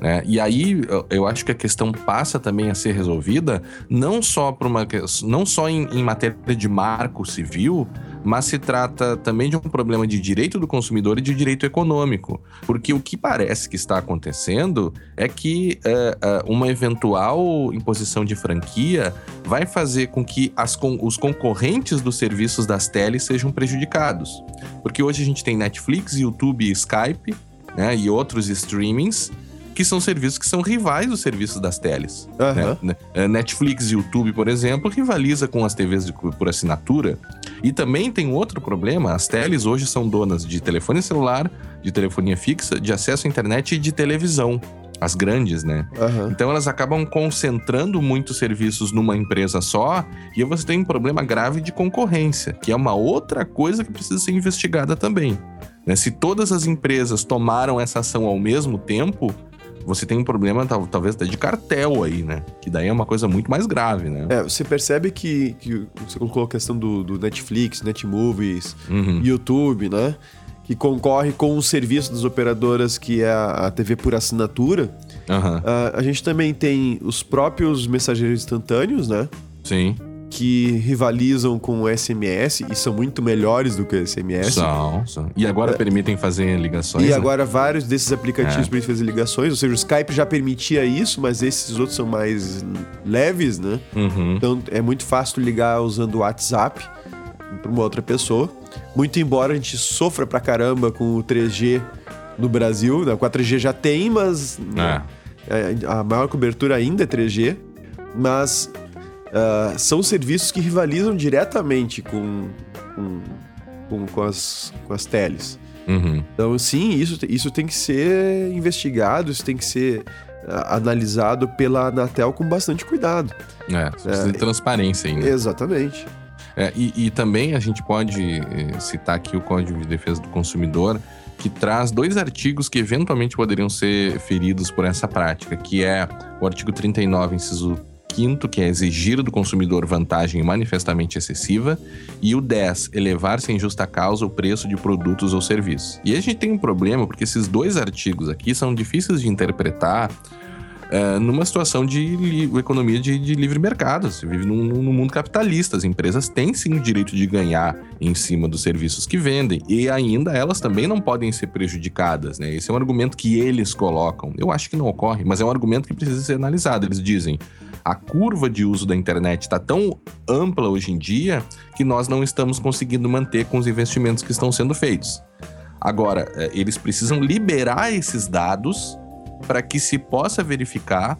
né? E aí, eu acho que a questão passa também a ser resolvida, não só, por uma, não só em, em matéria de Marco Civil, mas se trata também de um problema de direito do consumidor e de direito econômico. Porque o que parece que está acontecendo é que uh, uh, uma eventual imposição de franquia vai fazer com que as con- os concorrentes dos serviços das teles sejam prejudicados. Porque hoje a gente tem Netflix, YouTube, Skype, né, e outros streamings, que são serviços que são rivais dos serviços das teles. Uhum. Né? Netflix e YouTube, por exemplo, rivaliza com as T Vs de, por assinatura. E também tem outro problema, as teles hoje são donas de telefone celular, de telefonia fixa, de acesso à internet e de televisão. As grandes, né? Uhum. Então elas acabam concentrando muitos serviços numa empresa só, e você tem um problema grave de concorrência, que é uma outra coisa que precisa ser investigada também. Né? Se todas as empresas tomaram essa ação ao mesmo tempo, você tem um problema, talvez, até de cartel aí, né? Que daí é uma coisa muito mais grave, né? É, você percebe que, que você colocou a questão do, do Netflix, Netmovies, uhum. YouTube, né? Que concorre com o serviço das operadoras, que é a T V por assinatura. Uhum. Uh, a gente também tem os próprios mensageiros instantâneos, né? Sim. que rivalizam com o S M S e são muito melhores do que o S M S. São, são. E agora é. permitem fazer ligações. E né? agora vários desses aplicativos é. permitem fazer ligações, ou seja, o Skype já permitia isso, mas esses outros são mais leves, né? Uhum. Então é muito fácil ligar usando o WhatsApp para uma outra pessoa. Muito embora a gente sofra pra caramba com o três G no Brasil, né? O quatro G já tem, mas é. a maior cobertura ainda é três G, mas uh, são serviços que rivalizam diretamente com, com, com, com, as, com as teles. Uhum. Então, sim, isso, isso tem que ser investigado, isso tem que ser uh, analisado pela Anatel com bastante cuidado. É, precisa é, de transparência ainda. Exatamente. É, e, e também a gente pode citar aqui o Código de Defesa do Consumidor, que traz dois artigos que eventualmente poderiam ser feridos por essa prática, que é o artigo trinta e nove, inciso quinto, que é exigir do consumidor vantagem manifestamente excessiva, e o dez, elevar sem justa causa o preço de produtos ou serviços. E a gente tem um problema, porque esses dois artigos aqui são difíceis de interpretar uh, numa situação de li- economia de, de livre mercado. Você vive num, num mundo capitalista, as empresas têm sim o direito de ganhar em cima dos serviços que vendem, e ainda elas também não podem ser prejudicadas, né? Esse é um argumento que eles colocam. Eu acho que não ocorre, mas é um argumento que precisa ser analisado. Eles dizem: a curva de uso da internet está tão ampla hoje em dia que nós não estamos conseguindo manter com os investimentos que estão sendo feitos. Agora, eles precisam liberar esses dados para que se possa verificar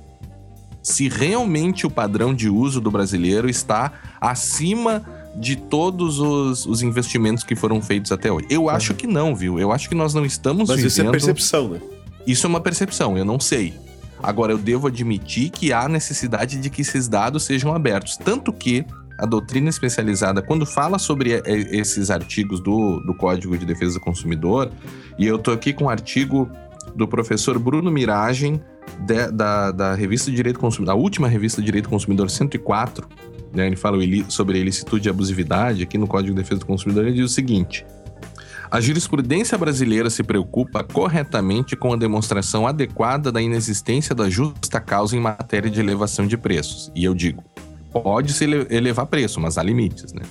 se realmente o padrão de uso do brasileiro está acima de todos os, os investimentos que foram feitos até hoje. Eu acho que não, viu? Eu acho que nós não estamos vivendo... Mas isso é percepção, né? Isso é uma percepção, eu não sei. Agora, eu devo admitir que há necessidade de que esses dados sejam abertos. Tanto que a doutrina especializada, quando fala sobre esses artigos do, do Código de Defesa do Consumidor, e eu estou aqui com um artigo do professor Bruno Miragem, de, da, da revista de Direito Consumidor, da última revista de Direito Consumidor cento e quatro, né? Ele fala sobre ilicitude e abusividade. Aqui no Código de Defesa do Consumidor, ele diz o seguinte: a jurisprudência brasileira se preocupa corretamente com a demonstração adequada da inexistência da justa causa em matéria de elevação de preços. E eu digo, pode-se elevar preço, mas há limites, né?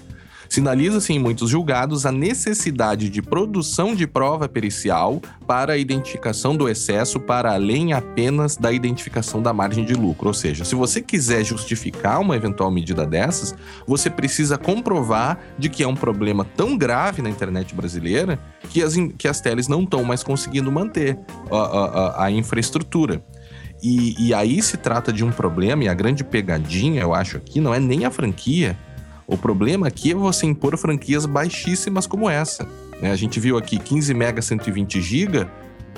Sinaliza-se em muitos julgados a necessidade de produção de prova pericial para a identificação do excesso, para além apenas da identificação da margem de lucro. Ou seja, se você quiser justificar uma eventual medida dessas, você precisa comprovar de que é um problema tão grave na internet brasileira que as, que as teles não estão mais conseguindo manter a, a, a infraestrutura. E, e aí se trata de um problema, e a grande pegadinha, eu acho, aqui não é nem a franquia. O problema aqui é você impor franquias baixíssimas como essa. A gente viu aqui quinze mega, cento e vinte giga.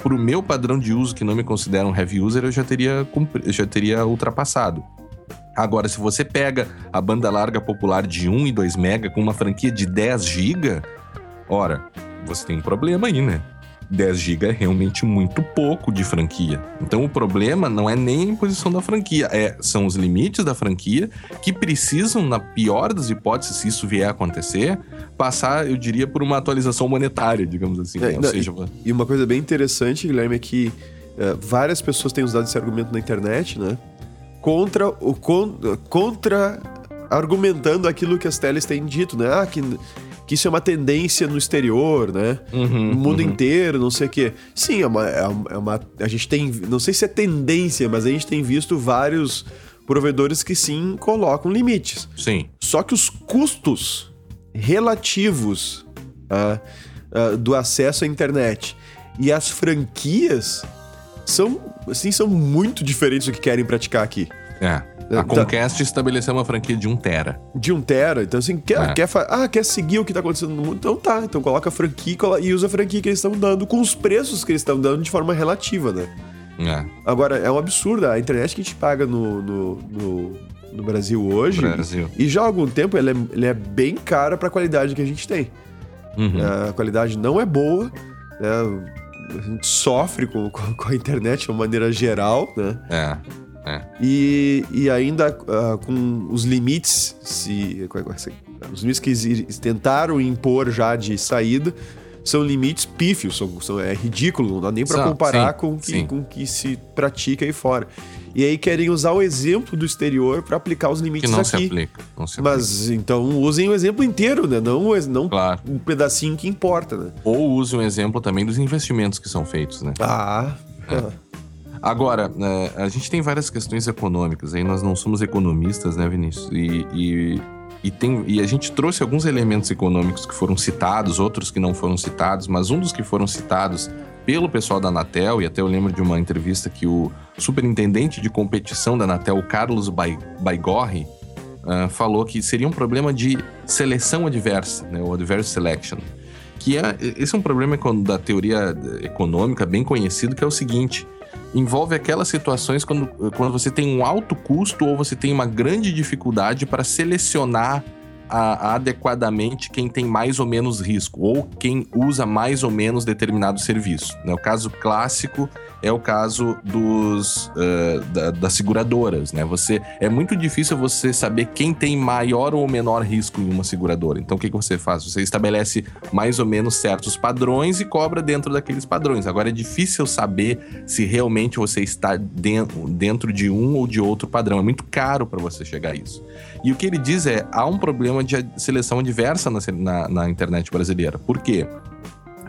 Para o meu padrão de uso, que não me considera um heavy user, eu já teria, eu já teria ultrapassado. Agora, se você pega a banda larga popular de um e dois mega com uma franquia de dez giga, ora, você tem um problema aí, né? dez giga é realmente muito pouco de franquia. Então o problema não é nem a imposição da franquia, é, são os limites da franquia que precisam, na pior das hipóteses, se isso vier a acontecer, passar, eu diria, por uma atualização monetária, digamos assim. É, Ou não, seja, e, e uma coisa bem interessante, Guilherme, é que uh, várias pessoas têm usado esse argumento na internet, né? Contra, o, con, contra argumentando aquilo que as teles têm dito, né? Ah, que... que isso é uma tendência no exterior, né? Uhum, no mundo uhum. inteiro, não sei o quê. Sim, é uma, é, uma, é uma... A gente tem... Não sei se é tendência, mas a gente tem visto vários provedores que sim colocam limites. Sim. Só que os custos relativos ah, ah, do acesso à internet e as franquias são, assim, são muito diferentes do que querem praticar aqui. É. A Comcast tá. estabeleceu uma franquia de um tera. De um tera? Então, assim, quer, é. quer, ah, quer seguir o que está acontecendo no mundo? Então tá, então coloca a franquia e usa a franquia que eles estão dando com os preços que eles estão dando de forma relativa, né? É. Agora, é um absurdo. A internet que a gente paga no, no, no, no Brasil hoje... Brasil. E já há algum tempo, ela é, ela é bem cara para a qualidade que a gente tem. Uhum. A qualidade não é boa, né? A gente sofre com, com, com a internet de uma maneira geral, né? É. É. E, e ainda uh, com os limites se, é, é, os limites que eles tentaram impor já de saída são limites pífios, são, são, é ridículo, não dá nem para comparar sim, com o que, com que se pratica aí fora. E aí querem usar o exemplo do exterior para aplicar os limites que não aqui. Se aplica, não se aplica. Mas então usem o exemplo inteiro, né? Não, não claro. Um pedacinho que importa, né? Ou usem um exemplo também dos investimentos que são feitos, né? Ah, é. ah. Agora, a gente tem várias questões econômicas, aí nós não somos economistas, né, Vinícius? E, e, e, tem, e a gente trouxe alguns elementos econômicos que foram citados, outros que não foram citados, mas um dos que foram citados pelo pessoal da Anatel, e até eu lembro de uma entrevista que o superintendente de competição da Anatel, o Carlos Baigorri, falou que seria um problema de seleção adversa, né, o adverse selection, que é, esse é um problema da teoria econômica bem conhecido, que é o seguinte... Envolve aquelas situações quando, quando você tem um alto custo ou você tem uma grande dificuldade para selecionar a, a adequadamente quem tem mais ou menos risco ou quem usa mais ou menos determinado serviço, né? O caso clássico é o caso dos, uh, da, das seguradoras, né? Você, é muito difícil você saber quem tem maior ou menor risco em uma seguradora. Então, o que, que você faz? Você estabelece mais ou menos certos padrões e cobra dentro daqueles padrões. Agora, é difícil saber se realmente você está dentro, dentro de um ou de outro padrão. É muito caro para você chegar a isso. E o que ele diz é, há um problema de seleção adversa na, na, na internet brasileira. Por quê?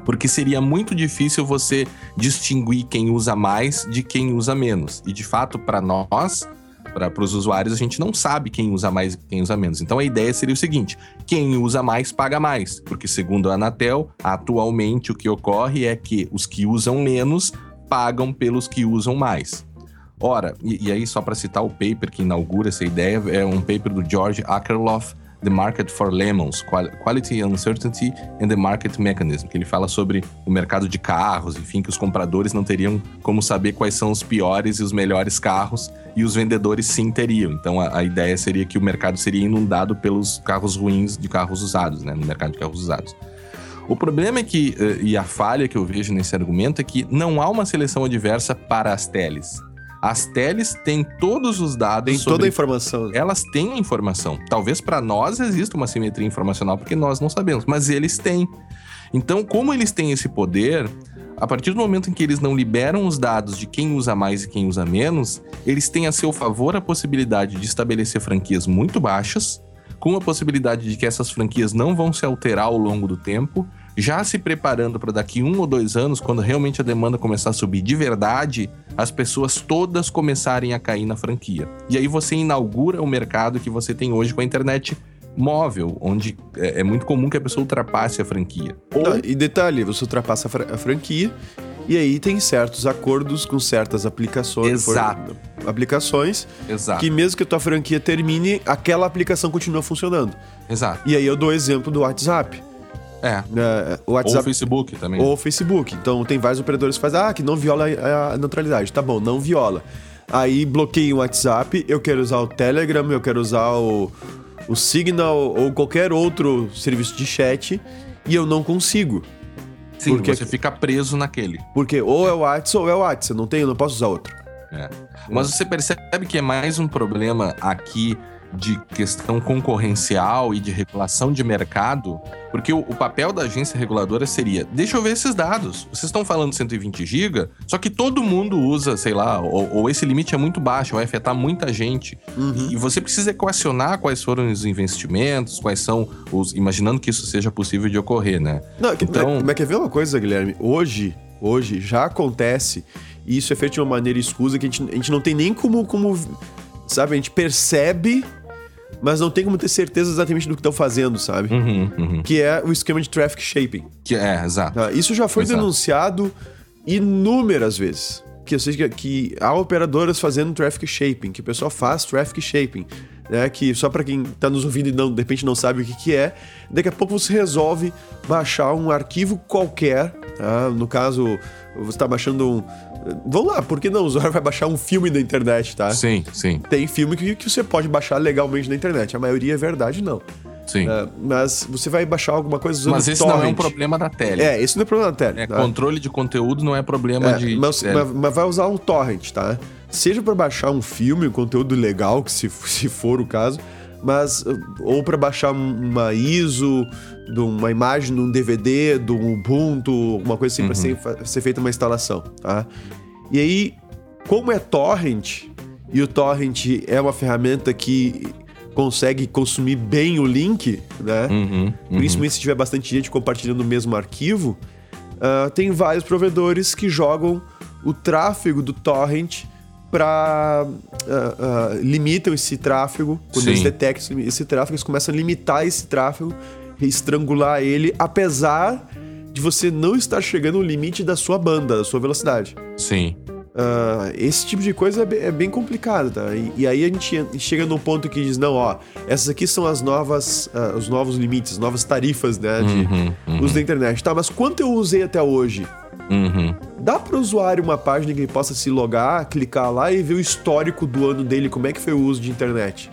Porque seria muito difícil você distinguir quem usa mais de quem usa menos. E, de fato, para nós, para os usuários, a gente não sabe quem usa mais e quem usa menos. Então, a ideia seria o seguinte, quem usa mais, paga mais. Porque, segundo a Anatel, atualmente o que ocorre é que os que usam menos pagam pelos que usam mais. Ora, e, e aí só para citar o paper que inaugura essa ideia, é um paper do George Akerlof, The Market for Lemons, Quality Uncertainty and the Market Mechanism, que ele fala sobre o mercado de carros, enfim, que os compradores não teriam como saber quais são os piores e os melhores carros, e os vendedores sim teriam. Então, a, a ideia seria que o mercado seria inundado pelos carros ruins de carros usados, né, no mercado de carros usados. O problema é que, e a falha que eu vejo nesse argumento, é que não há uma seleção adversa para as teles. As teles têm todos os dados. Tem sobre... toda a informação. Elas têm a informação. Talvez para nós exista uma simetria informacional, porque nós não sabemos, mas eles têm. Então, como eles têm esse poder, a partir do momento em que eles não liberam os dados de quem usa mais e quem usa menos, eles têm a seu favor a possibilidade de estabelecer franquias muito baixas, com a possibilidade de que essas franquias não vão se alterar ao longo do tempo, já se preparando para daqui um ou dois anos, quando realmente a demanda começar a subir de verdade, as pessoas todas começarem a cair na franquia. E aí você inaugura o mercado que você tem hoje com a internet móvel, onde é muito comum que a pessoa ultrapasse a franquia. Ou... Não, e detalhe, você ultrapassa a, fra- a franquia e aí tem certos acordos com certas aplicações. Exato. Por... Aplicações. Exato. Que mesmo que a tua franquia termine, aquela aplicação continua funcionando. Exato. E aí eu dou o exemplo do WhatsApp. É, uh, o WhatsApp, ou o Facebook também. Ou o Facebook, então tem vários operadores que fazem, ah, que não viola a neutralidade, tá bom, não viola. Aí bloqueio o WhatsApp, eu quero usar o Telegram, eu quero usar o, o Signal ou qualquer outro serviço de chat e eu não consigo. Sim, porque você fica preso naquele. Porque ou é o WhatsApp ou é o WhatsApp, não tem, eu não posso usar outro. É. Mas você percebe que é mais um problema aqui de questão concorrencial e de regulação de mercado, porque o, o papel da agência reguladora seria, deixa eu ver esses dados, vocês estão falando cento e vinte gigas, só que todo mundo usa, sei lá, ou, ou esse limite é muito baixo, vai afetar muita gente, uhum. E você precisa equacionar quais foram os investimentos, quais são os, imaginando que isso seja possível de ocorrer, né? Não, então... Mas quer ver uma coisa, Guilherme? Hoje, hoje já acontece, e isso é feito de uma maneira escusa, que a gente, a gente não tem nem como, como, sabe, a gente percebe... Mas não tem como ter certeza exatamente do que estão fazendo, sabe? Uhum, uhum. Que é o esquema de traffic shaping. Que é, exato. Isso já foi exato. denunciado inúmeras vezes. Que, ou seja, que há operadoras fazendo traffic shaping, que o pessoal faz traffic shaping. Né? Que só para quem está nos ouvindo e não, de repente não sabe o que, que é, daqui a pouco você resolve baixar um arquivo qualquer. Tá? No caso, você está baixando um... Vamos lá, por que não? O usuário vai baixar um filme da internet, tá? Sim, sim. Tem filme que, que você pode baixar legalmente na internet. A maioria é verdade, não. Sim. Uh, mas você vai baixar alguma coisa usando torrent. Mas esse torrent. não é um problema da tele. É, esse não é problema da tele. É, tá? Controle de conteúdo não é problema é, de... Mas, mas, mas vai usar um torrent, tá? Seja para baixar um filme, um conteúdo legal, que se, se for o caso... mas ou para baixar uma I S O, de uma imagem de um D V D, de um Ubuntu, alguma coisa assim, uhum. para ser, ser feita uma instalação, tá? E aí, como é torrent, e o torrent é uma ferramenta que consegue consumir bem o link, né? Uhum, uhum. Principalmente se tiver bastante gente compartilhando o mesmo arquivo, uh, tem vários provedores que jogam o tráfego do torrent para... Uh, uh, limitam esse tráfego, quando Sim. eles detectam esse tráfego, eles começam a limitar esse tráfego, estrangular ele, apesar de você não estar chegando ao limite da sua banda, da sua velocidade. Sim. Uh, esse tipo de coisa é bem, é bem complicado, tá? E, e aí a gente chega num ponto que diz, não, ó, essas aqui são as novas, uh, os novos limites, novas tarifas, né, de uhum, uhum. uso da internet. Tá, mas quanto eu usei até hoje? Uhum. Dá para o usuário uma página que ele possa se logar, clicar lá e ver o histórico do ano dele, como é que foi o uso de internet?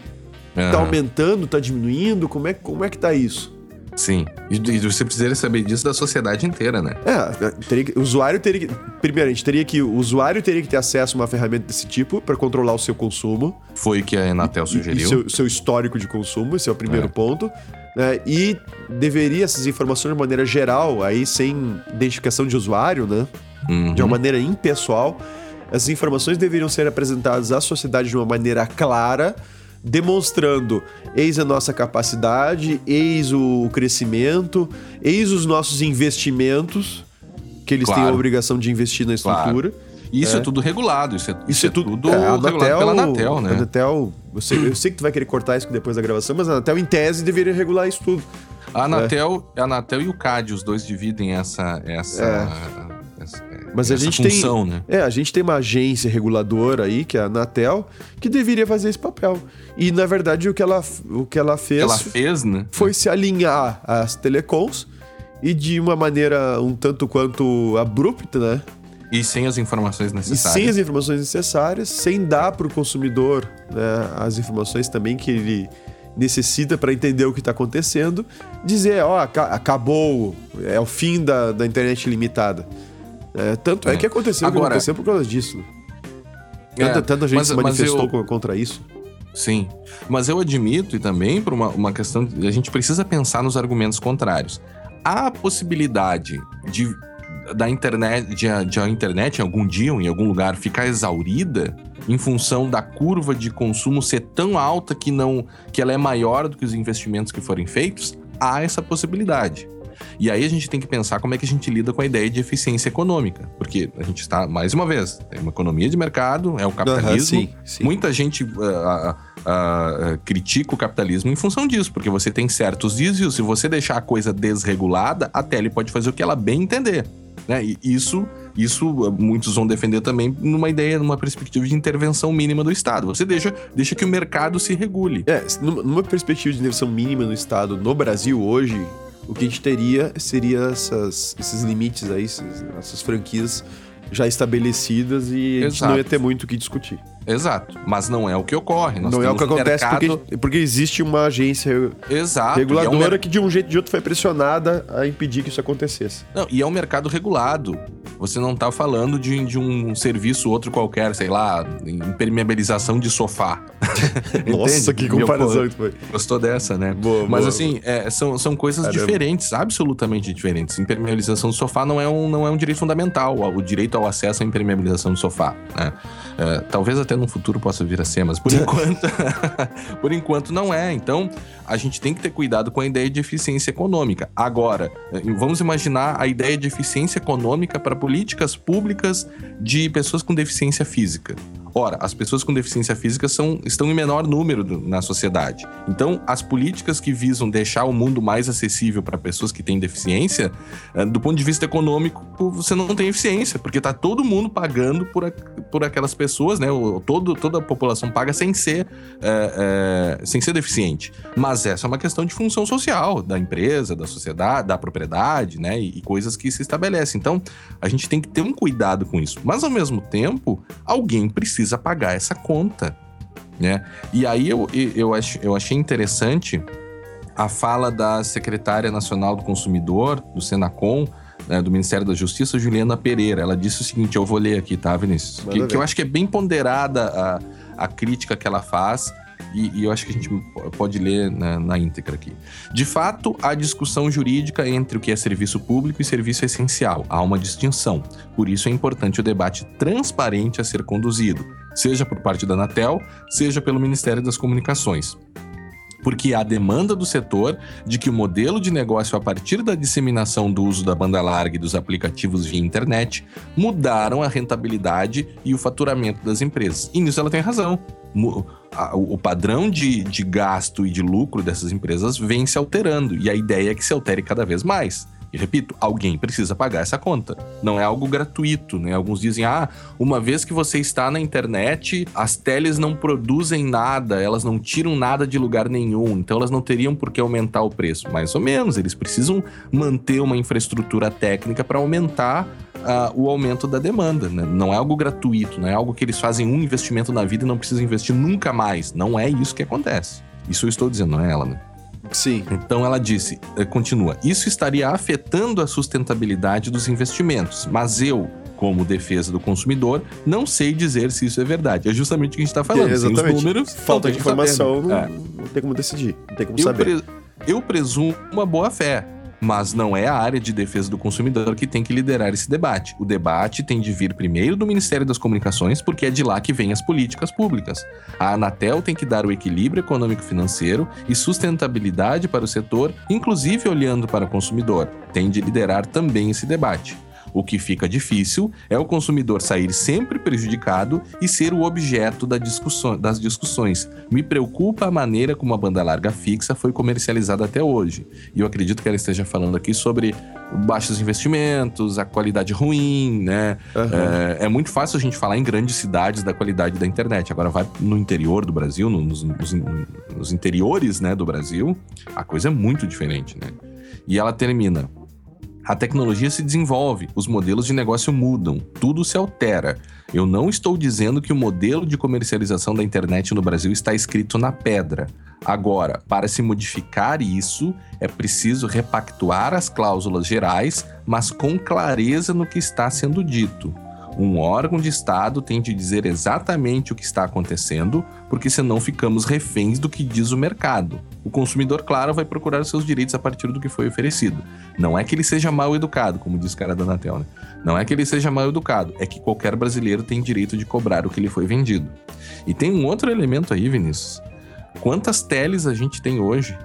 Uhum. Tá aumentando, tá diminuindo? Como é, como é que tá isso? Sim, e, e você precisaria saber disso da sociedade inteira, né? É, teria, o usuário teria que... Primeiro, a gente teria que... O usuário teria que ter acesso a uma ferramenta desse tipo para controlar o seu consumo. Foi o que a Anatel sugeriu. E seu, seu histórico de consumo, esse é o primeiro é. ponto. Né? E deveria essas informações de maneira geral, aí sem identificação de usuário, né? Uhum. De uma maneira impessoal. Essas informações deveriam ser apresentadas à sociedade de uma maneira clara, demonstrando, eis a nossa capacidade, eis o crescimento, eis os nossos investimentos, que eles claro. têm a obrigação de investir na estrutura. Claro. Isso é. é tudo regulado, isso é, isso isso é tudo, tudo é, regulado Anatel, pela Anatel, né? Anatel, eu sei, eu sei que tu vai querer cortar isso depois da gravação, mas a Anatel, em tese, deveria regular isso tudo. A Anatel, é. a Anatel e o C A D, os dois dividem essa... essa... É. Mas a gente função, tem, né? É, a gente tem uma agência reguladora aí, que é a Anatel, que deveria fazer esse papel. E, na verdade, o que ela, o que ela fez... Ela fez, né? Foi se alinhar às telecoms e de uma maneira um tanto quanto abrupta, né? E sem as informações necessárias. E sem as informações necessárias, sem dar para o consumidor, né, as informações também que ele necessita para entender o que está acontecendo. Dizer, ó, oh, acabou, é o fim da, da internet limitada. É, tanto é. é que aconteceu Agora, que aconteceu por causa disso. Tanta, é, tanta gente mas, se manifestou eu, contra isso. Sim. Mas eu admito, e também por uma, uma questão... A gente precisa pensar nos argumentos contrários. Há a possibilidade de, da internet, de, de a internet, em algum dia ou em algum lugar, ficar exaurida em função da curva de consumo ser tão alta que, não, que ela é maior do que os investimentos que forem feitos? Há essa possibilidade. E aí a gente tem que pensar como é que a gente lida com a ideia de eficiência econômica, porque a gente está, mais uma vez, é uma economia de mercado, é o capitalismo. Uhum, sim, sim. Muita gente uh, uh, uh, critica o capitalismo em função disso, porque você tem certos desvios, se você deixar a coisa desregulada, a tele pode fazer o que ela bem entender, né? E isso, isso muitos vão defender também numa ideia, numa perspectiva de intervenção mínima do Estado. Você deixa, deixa que o mercado se regule. É, numa perspectiva de intervenção mínima do Estado no Brasil hoje, o que a gente teria seria essas, esses limites aí, essas, essas franquias já estabelecidas e Exato. a gente não ia ter muito o que discutir. Exato, mas não é o que ocorre. Nós não é o que acontece mercado... porque, porque existe uma agência Exato. reguladora é um mer... que de um jeito ou de outro foi pressionada a impedir que isso acontecesse. Não, e é um mercado regulado. Você não está falando de, de um serviço outro qualquer, sei lá, impermeabilização de sofá. Nossa, que comparação que foi. Gostou dessa, né? Boa, mas boa, assim, é, são, são coisas Caramba. diferentes, absolutamente diferentes. Impermeabilização do sofá não é um, não é um direito fundamental, o direito ao acesso à impermeabilização do sofá, né? É, talvez até no futuro possa vir a ser, mas por enquanto por enquanto não é. Então a gente tem que ter cuidado com a ideia de eficiência econômica. Agora, vamos imaginar a ideia de eficiência econômica para políticas públicas de pessoas com deficiência física. Ora, as pessoas com deficiência física são, estão em menor número do, na sociedade. Então, as políticas que visam deixar o mundo mais acessível para pessoas que têm deficiência, do ponto de vista econômico, você não tem eficiência, porque está todo mundo pagando por, a, por aquelas pessoas, né? O, todo, toda a população paga sem ser, é, é, sem ser deficiente. Mas essa é uma questão de função social, da empresa, da sociedade, da propriedade, né? E, e coisas que se estabelecem. Então, a gente tem que ter um cuidado com isso. Mas, ao mesmo tempo, alguém precisa precisa pagar essa conta, né? E aí eu, eu, ach, eu achei interessante a fala da secretária nacional do consumidor, do Senacom, né, do Ministério da Justiça, Juliana Pereira. Ela disse o seguinte, eu vou ler aqui, tá, Vinícius? Que, que eu acho que é bem ponderada a, a crítica que ela faz E, e eu acho que a gente pode ler na, na íntegra aqui. De fato, há discussão jurídica entre o que é serviço público e serviço essencial. Há uma distinção. Por isso é importante o debate transparente a ser conduzido, seja por parte da Anatel, seja pelo Ministério das Comunicações. Porque há demanda do setor de que o modelo de negócio a partir da disseminação do uso da banda larga e dos aplicativos via internet mudaram a rentabilidade e o faturamento das empresas. E nisso ela tem razão. O padrão de, de gasto e de lucro dessas empresas vem se alterando, e a ideia é que se altere cada vez mais. E repito, alguém precisa pagar essa conta. Não é algo gratuito, né? Alguns dizem, ah, uma vez que você está na internet, as teles não produzem nada, elas não tiram nada de lugar nenhum, então elas não teriam por que aumentar o preço. Mais ou menos, eles precisam manter uma infraestrutura técnica para aumentar uh, o aumento da demanda, né? Não é algo gratuito, não é algo que eles fazem um investimento na vida e não precisam investir nunca mais. Não é isso que acontece. Isso eu estou dizendo, não é ela, né? Sim. Então ela disse, continua, isso estaria afetando a sustentabilidade dos investimentos, mas eu, como defesa do consumidor, não sei dizer se isso é verdade. É justamente o que a gente está falando. É, exatamente. Sem os números, falta de informação, não, é. não tem como decidir, não tem como eu saber. Pre- eu presumo uma boa fé, mas não é a área de defesa do consumidor que tem que liderar esse debate. O debate tem de vir primeiro do Ministério das Comunicações, porque é de lá que vêm as políticas públicas. A Anatel tem que dar o equilíbrio econômico-financeiro e sustentabilidade para o setor, inclusive olhando para o consumidor. Tem de liderar também esse debate. O que fica difícil é o consumidor sair sempre prejudicado e ser o objeto da discussão, das discussões. Me preocupa a maneira como a banda larga fixa foi comercializada até hoje. E eu acredito que ela esteja falando aqui sobre baixos investimentos, a qualidade ruim, né? Uhum. É, é muito fácil a gente falar em grandes cidades da qualidade da internet. Agora vai no interior do Brasil, nos, nos, nos interiores, né, do Brasil, a coisa é muito diferente, né? E ela termina... A tecnologia se desenvolve, os modelos de negócio mudam, tudo se altera. Eu não estou dizendo que o modelo de comercialização da internet no Brasil está escrito na pedra. Agora, para se modificar isso, é preciso repactuar as cláusulas gerais, mas com clareza no que está sendo dito. Um órgão de Estado tem de dizer exatamente o que está acontecendo, porque senão ficamos reféns do que diz o mercado. O consumidor, claro, vai procurar os seus direitos a partir do que foi oferecido. Não é que ele seja mal educado, como diz o cara da Anatel, né? Não é que ele seja mal educado, é que qualquer brasileiro tem direito de cobrar o que lhe foi vendido. E tem um outro elemento aí, Vinícius. Quantas teles a gente tem hoje?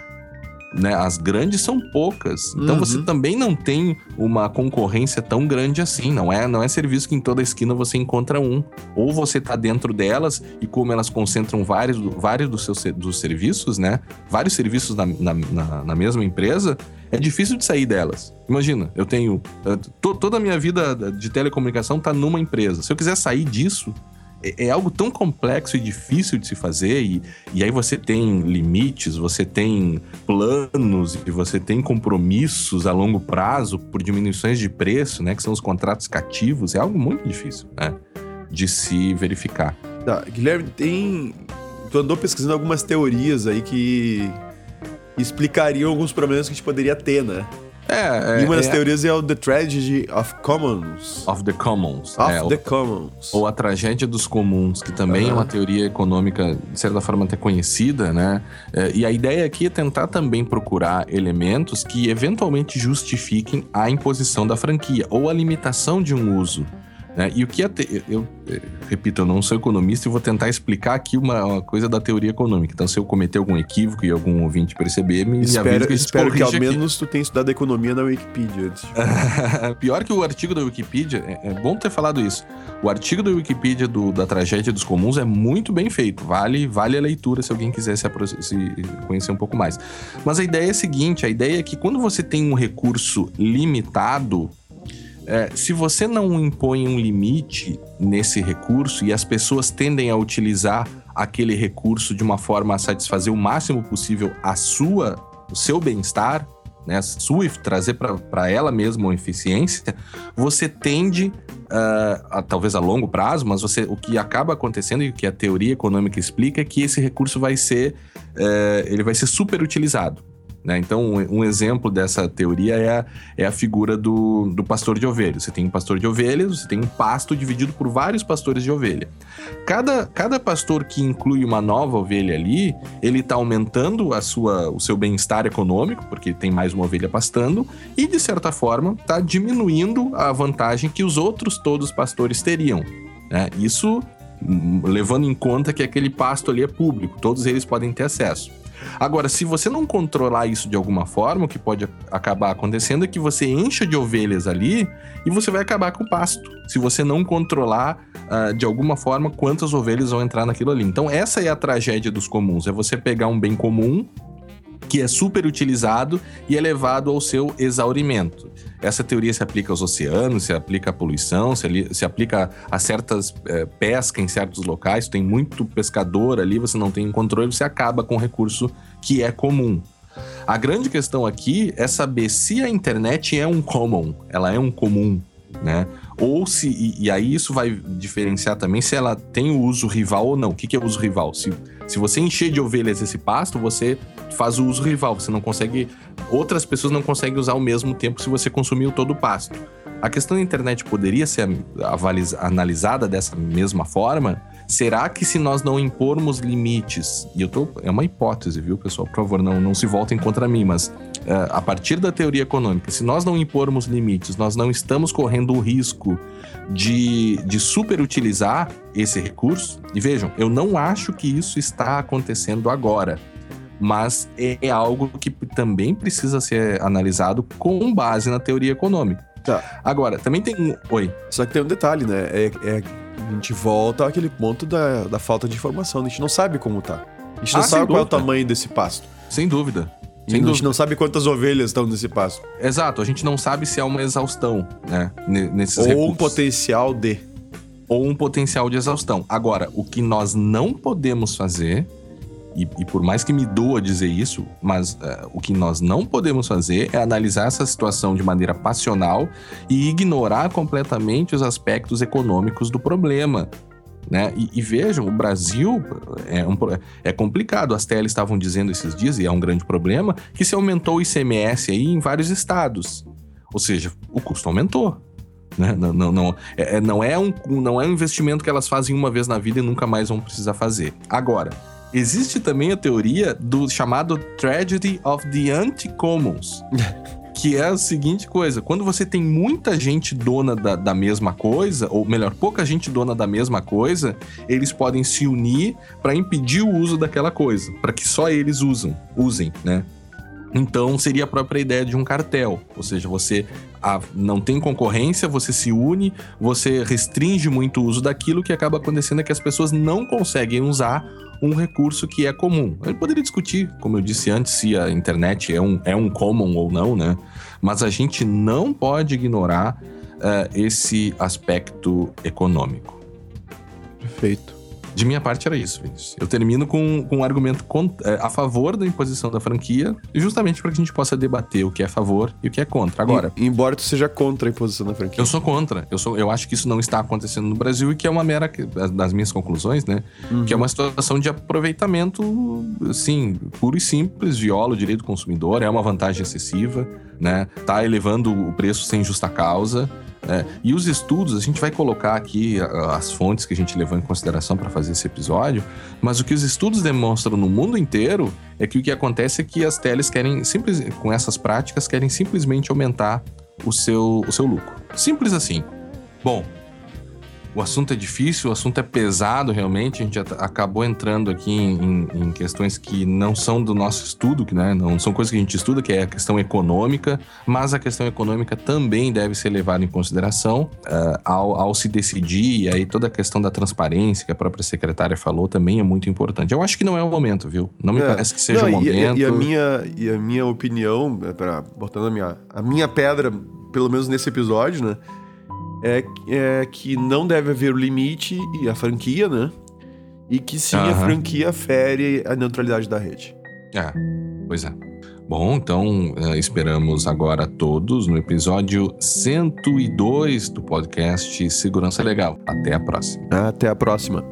Né? As grandes são poucas. Então uhum. Você também não tem uma concorrência tão grande assim. Não é, não é serviço que em toda esquina você encontra um. Ou você está dentro delas e como elas concentram vários, vários dos seus dos serviços, né? Vários serviços na, na, na, na mesma empresa, é difícil de sair delas. Imagina, eu tenho... To, toda a minha vida de telecomunicação está numa empresa. Se eu quiser sair disso... É algo tão complexo e difícil de se fazer, e, e aí você tem limites, você tem planos, e você tem compromissos a longo prazo por diminuições de preço, né, que são os contratos cativos. É algo muito difícil, né, de se verificar. Tá, Guilherme, tem... tu andou pesquisando algumas teorias aí que explicariam alguns problemas que a gente poderia ter, né? É, é, e uma das é, teorias é o The Tragedy of Commons. Of the Commons. Of é, the o, Commons. Ou a tragédia dos comuns, que também uhum. é uma teoria econômica, de certa forma, até conhecida, né? É, e a ideia aqui é tentar também procurar elementos que eventualmente justifiquem a imposição da franquia ou a limitação de um uso. Né? E o que... Te... Eu, eu repito, eu não sou economista e vou tentar explicar aqui uma, uma coisa da teoria econômica. Então, se eu cometer algum equívoco e algum ouvinte perceber, me avisa que a gente corrige aqui. Espero que ao menos tu tenha estudado economia na Wikipedia antes. Pior que o artigo da Wikipedia, é, é bom ter falado isso. O artigo da Wikipedia do, da tragédia dos comuns é muito bem feito. Vale, vale a leitura se alguém quiser se, apro- se conhecer um pouco mais. Mas a ideia é a seguinte, a ideia é que quando você tem um recurso limitado, É, se você não impõe um limite nesse recurso e as pessoas tendem a utilizar aquele recurso de uma forma a satisfazer o máximo possível a sua, o seu bem-estar, né, a S W I F T, trazer para ela mesma uma eficiência, você tende, uh, a, talvez a longo prazo, mas você, o que acaba acontecendo e o que a teoria econômica explica é que esse recurso vai ser, uh, ele vai ser superutilizado. Né? Então, um exemplo dessa teoria é a, é a figura do, do pastor de ovelhas. Você tem um pastor de ovelhas, você tem um pasto dividido por vários pastores de ovelha. Cada, cada pastor que inclui uma nova ovelha ali, ele está aumentando a sua, o seu bem-estar econômico, porque tem mais uma ovelha pastando, e, de certa forma, está diminuindo a vantagem que os outros todos pastores teriam. Né? Isso levando em conta que aquele pasto ali é público, todos eles podem ter acesso. Agora, se você não controlar isso de alguma forma, o que pode acabar acontecendo é que você encha de ovelhas ali e você vai acabar com o pasto, se você não controlar uh, de alguma forma quantas ovelhas vão entrar naquilo ali. Então, essa é a tragédia dos comuns, é você pegar um bem comum que é super utilizado e é levado ao seu exaurimento. Essa teoria se aplica aos oceanos, se aplica à poluição, se, se aplica a certas é, pesca em certos locais, tem muito pescador ali, você não tem controle, você acaba com um recurso que é comum. A grande questão aqui é saber se a internet é um common, ela é um comum, né? Ou se, e, e aí isso vai diferenciar também se ela tem o uso rival ou não. O que, que é o uso rival? Se, se você encher de ovelhas esse pasto, você faz o uso rival, você não consegue, outras pessoas não conseguem usar ao mesmo tempo se você consumiu todo o pasto. A questão da internet poderia ser avaliza, analisada dessa mesma forma? Será que se nós não impormos limites, e eu tô, é uma hipótese, viu, pessoal? Por favor, não, não se voltem contra mim, mas uh, a partir da teoria econômica, se nós não impormos limites, nós não estamos correndo o risco de, de superutilizar esse recurso? E vejam, eu não acho que isso está acontecendo agora, mas é algo que também precisa ser analisado com base na teoria econômica. Tá. Agora, também tem... Oi. Só que tem um detalhe, né? É, é, a gente volta àquele ponto da, da falta de informação. A gente não sabe como tá. A gente não ah, sabe qual dúvida. É o tamanho desse pasto. Sem dúvida. Sem a gente dúvida. Não sabe quantas ovelhas estão nesse pasto. Exato. A gente não sabe se é uma exaustão, né? Nesses Ou recursos. um potencial de... Ou um potencial de exaustão. Agora, o que nós não podemos fazer... E, e por mais que me doa dizer isso, mas uh, o que nós não podemos fazer é analisar essa situação de maneira passional e ignorar completamente os aspectos econômicos do problema, né? E, e vejam, o Brasil é, um, é complicado. As teles estavam dizendo esses dias, e é um grande problema, que se aumentou o I C M S aí em vários estados. Ou seja, o custo aumentou. Né? Não, não, não, é, não, é um, não é um investimento que elas fazem uma vez na vida e nunca mais vão precisar fazer. Agora, existe também a teoria do chamado Tragedy of the Anti-Commons, que é a seguinte coisa: quando você tem muita gente dona da, da mesma coisa, ou melhor, pouca gente dona da mesma coisa, eles podem se unir para impedir o uso daquela coisa, para que só eles usam, usem, né? Então, seria a própria ideia de um cartel. Ou seja, você a, não tem concorrência, você se une, você restringe muito o uso daquilo, que acaba acontecendo é que as pessoas não conseguem usar um recurso que é comum. Eu poderia discutir, como eu disse antes, se a internet é um, é um common ou não, né? Mas a gente não pode ignorar uh, esse aspecto econômico. Perfeito. De minha parte era isso, Vinícius. Eu termino com, com um argumento contra, a favor da imposição da franquia, justamente para que a gente possa debater o que é a favor e o que é contra. Agora, e, embora tu seja contra a imposição da franquia. Eu sou contra. Eu, sou, eu acho que isso não está acontecendo no Brasil e que é uma mera... Das minhas conclusões, né? Uhum. Que é uma situação de aproveitamento, assim, puro e simples. Viola o direito do consumidor, é uma vantagem excessiva, né? Tá elevando o preço sem justa causa. É, e os estudos, a gente vai colocar aqui as fontes que a gente levou em consideração para fazer esse episódio, mas o que os estudos demonstram no mundo inteiro é que o que acontece é que as teles querem, simples, com essas práticas, querem simplesmente aumentar o seu, o seu lucro. Simples assim. Bom, o assunto é difícil, o assunto é pesado realmente, a gente acabou entrando aqui em, em questões que não são do nosso estudo, né? Não são coisas que a gente estuda, que é a questão econômica, mas a questão econômica também deve ser levada em consideração uh, ao, ao se decidir, e aí toda a questão da transparência que a própria secretária falou também é muito importante. Eu acho que não é o momento, viu? Não me é, parece que seja não, o momento. E, e, a minha, e a minha opinião, pra, botando a minha, a minha pedra, pelo menos nesse episódio, né? É, é que não deve haver o limite e a franquia, né? E que sim, uhum. A franquia fere a neutralidade da rede. É, pois é. Bom, então esperamos agora todos no episódio cento e dois do podcast Segurança Legal. Até a próxima. Até a próxima.